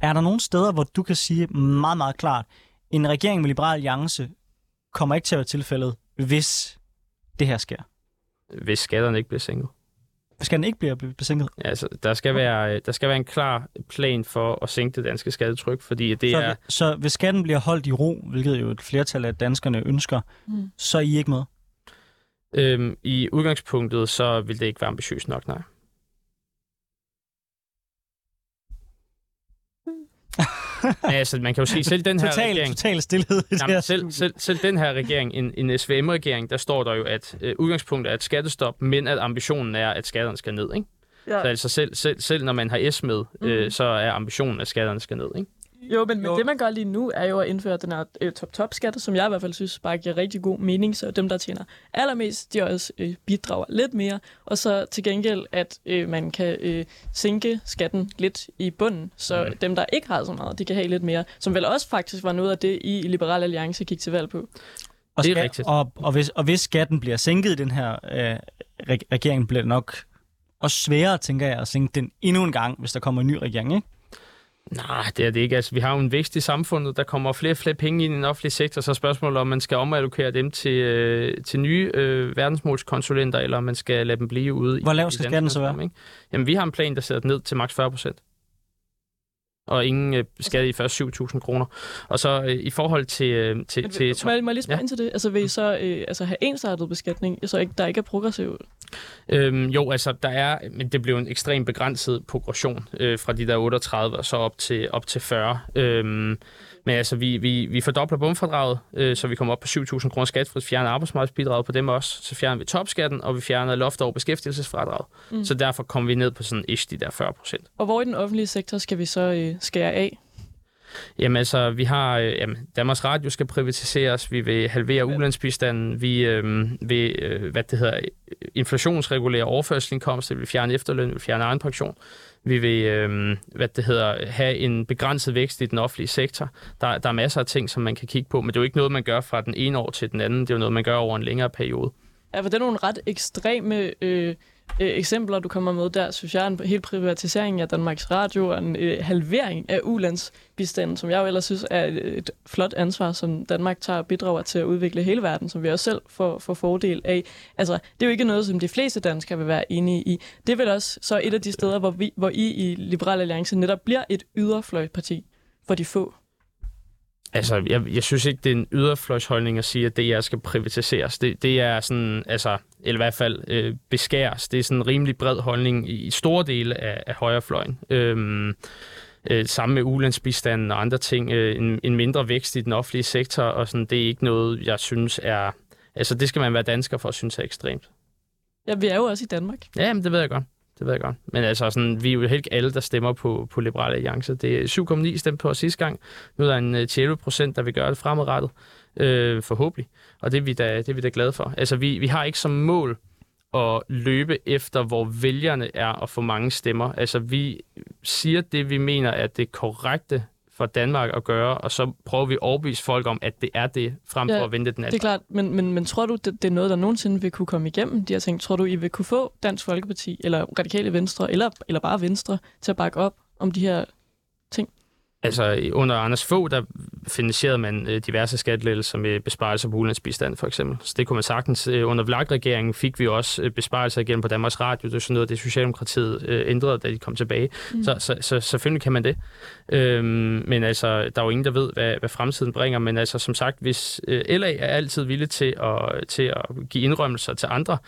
Er der nogle steder, hvor du kan sige meget, meget klart, en regering med Liberal Alliance kommer ikke til at være tilfældet, hvis det her sker? Hvis skatterne ikke bliver sænket. Hvis skatterne ikke bliver sænket? Ja, altså, der skal være en klar plan for at sænke det danske skattetryk, fordi det så, er... Så hvis skatten bliver holdt i ro, hvilket jo et flertal af danskerne ønsker, så er I ikke med? I udgangspunktet, så vil det ikke være ambitiøst nok, nej. Altså, man kan jo se, selv den her regering... Total stillhed. Jamen, selv den her regering, en SVM-regering, der står der jo, at udgangspunktet er et skattestop, men at ambitionen er, at skatterne skal ned, ikke? Ja. Så altså selv når man har S med, så er ambitionen, at skatterne skal ned, ikke? Jo, men det man gør lige nu, er jo at indføre den her top-top-skat, som jeg i hvert fald synes bare giver rigtig god mening, så dem, der tjener allermest, de også bidrager lidt mere. Og så til gengæld, at man kan sænke skatten lidt i bunden, så dem, der ikke har så meget, de kan have lidt mere, som vel også faktisk var noget af det, I Liberal Alliance gik til valg på. Og det er rigtigt. Og hvis skatten bliver sænket i den her regering, bliver det nok også sværere, tænker jeg, at sænke den endnu en gang, hvis der kommer en ny regering, ikke? Nej, det er det ikke. Altså, vi har jo en vækst i samfundet, der kommer flere og flere penge ind i den offentlige sektor, så spørgsmålet om man skal omallokere dem til nye verdensmålskonsulenter, eller om man skal lade dem blive ude. Hvor lav skal skatten så være? Ikke? Jamen, vi har en plan, der sætter den ned til maks 40%. Og ingen skat i først 7.000 kroner. Og så i forhold til må jeg lige spørge ind til det? Altså, vil I så have ensartet beskatning, så ikke, der ikke er progressiv? Jo, altså, der er, men det blev en ekstremt begrænset progression fra de der 38 og så op til 40. Men altså, vi fordobler bundfradraget, så vi kommer op på 7.000 kroner skatfrit, fjerner arbejdsmarkedsbidraget på dem også, så fjerner vi topskatten, og vi fjerner loft over beskæftigelsesfradraget. Mm. Så derfor kommer vi ned på sådan de der 40%. Og hvor i den offentlige sektor skal vi så skære af? Jamen altså, vi har... Danmarks Radio skal privatiseres, vi vil halvere ulandsbistanden, vi vil inflationsregulere overførselsindkomster, vi vil fjerne efterløn, vi vil fjerne egen pension. Vi vil have en begrænset vækst i den offentlige sektor. Der er masser af ting, som man kan kigge på, men det er jo ikke noget, man gør fra den ene år til den anden. Det er jo noget, man gør over en længere periode. Ja, for det er nogle ret ekstreme eksempler, du kommer med der, synes jeg, en hel privatisering af Danmarks Radio og en halvering af ulandsbistanden, som jeg jo ellers synes er et flot ansvar, som Danmark tager og bidrager til at udvikle hele verden, som vi også selv får fordel af. Altså, det er jo ikke noget, som de fleste danskere vil være enige i. Det er vel også så et af de steder, hvor I i Liberal Alliance netop bliver et yderfløjparti for de få. Altså, jeg synes ikke, det er en yderfløjsholdning at sige, at DR skal privatiseres. Det er sådan, altså, eller i hvert fald beskæres. Det er sådan en rimelig bred holdning i store dele af højrefløjen. Sammen med ulandsbistanden og andre ting. En mindre vækst i den offentlige sektor, og sådan, det er ikke noget, jeg synes er... Altså, det skal man være dansker for at synes er ekstremt. Ja, vi er jo også i Danmark. Ja, men det ved jeg godt. Men altså, sådan, vi er jo helt alle, der stemmer på Liberal Alliance. Det er 7,9 stemte på os sidste gang. Nu er der en 11%, der vil gøre det fremadrettet. Forhåbentlig. Og det er vi da glade for. Altså, vi har ikke som mål at løbe efter, hvor vælgerne er at få mange stemmer. Altså, vi siger det, vi mener er det korrekte for Danmark at gøre, og så prøver vi at overbevise folk om, at det er det, frem for at vente den anden. Det er klart, men tror du, det er noget, der nogensinde vil kunne komme igennem? De har tænkt, tror du, I vil kunne få Dansk Folkeparti, eller Radikale Venstre, eller bare Venstre, til at bakke op om de her ting? Altså, under Anders Fogh, der finansierede man diverse skattelettelser med besparelser på ulandsbistand, for eksempel. Så det kunne man sagtens. Under VLAK-regeringen fik vi også besparelser igen på Danmarks Radio. Det er sådan noget, det Socialdemokratiet ændrede, da de kom tilbage. Mm. Så selvfølgelig kan man det. Men altså, der er jo ingen, der ved, hvad fremtiden bringer. Men altså, som sagt, hvis LA er altid villig til at give indrømmelser til andre,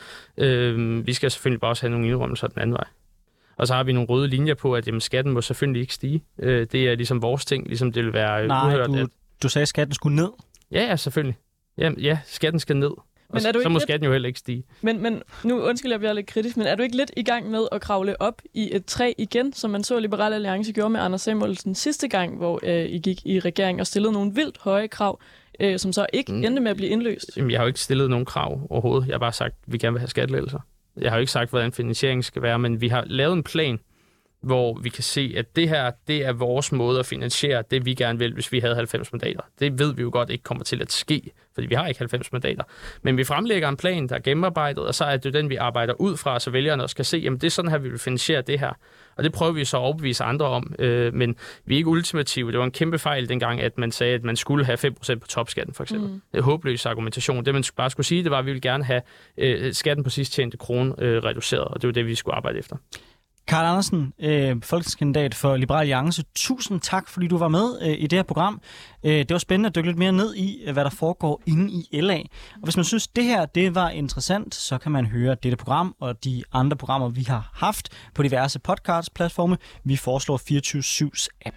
vi skal selvfølgelig bare også have nogle indrømmelser den anden vej. Og så har vi nogle røde linjer på, at jamen, skatten må selvfølgelig ikke stige. Det er ligesom vores ting, ligesom det vil være uhørt. Nej, du sagde, at skatten skulle ned. Ja, selvfølgelig. Ja, skatten skal ned. Men er du så må skatten jo heller ikke stige. Men nu undskyld, jeg bliver lidt kritisk, men er du ikke lidt i gang med at kravle op i et træ igen, som man så Liberal Alliance gjorde med Anders Samuelsen sidste gang, hvor I gik i regering og stillede nogle vildt høje krav, som så ikke endte med at blive indløst? Jamen, jeg har jo ikke stillet nogen krav overhovedet. Jeg har bare sagt, at vi gerne vil have skattelettelser. Jeg har jo ikke sagt, hvordan finansieringen skal være, men vi har lavet en plan, hvor vi kan se, at det her, det er vores måde at finansiere det, vi gerne vil, hvis vi havde 90 mandater. Det ved vi jo godt ikke kommer til at ske, fordi vi har ikke 90 mandater. Men vi fremlægger en plan, der er gennemarbejdet, og så er det den, vi arbejder ud fra, så vælgerne også kan se, jamen det er sådan her, vi vil finansiere det her. Og det prøver vi så at overbevise andre om, men vi er ikke ultimative. Det var en kæmpe fejl dengang, at man sagde, at man skulle have 5% på topskatten, for eksempel. Det er en håbløs argumentation. Det, man bare skulle sige, det var, at vi ville gerne have skatten på sidst tjente krone reduceret, og det var det, vi skulle arbejde efter. Carl Andersen, folketingskandidat for Liberal Alliance. Tusind tak, fordi du var med i det her program. Det var spændende at dykke lidt mere ned i, hvad der foregår inde i LA. Og hvis man synes, det her det var interessant, så kan man høre dette program og de andre programmer, vi har haft på diverse podcast-platforme. Vi foreslår 24/7's app.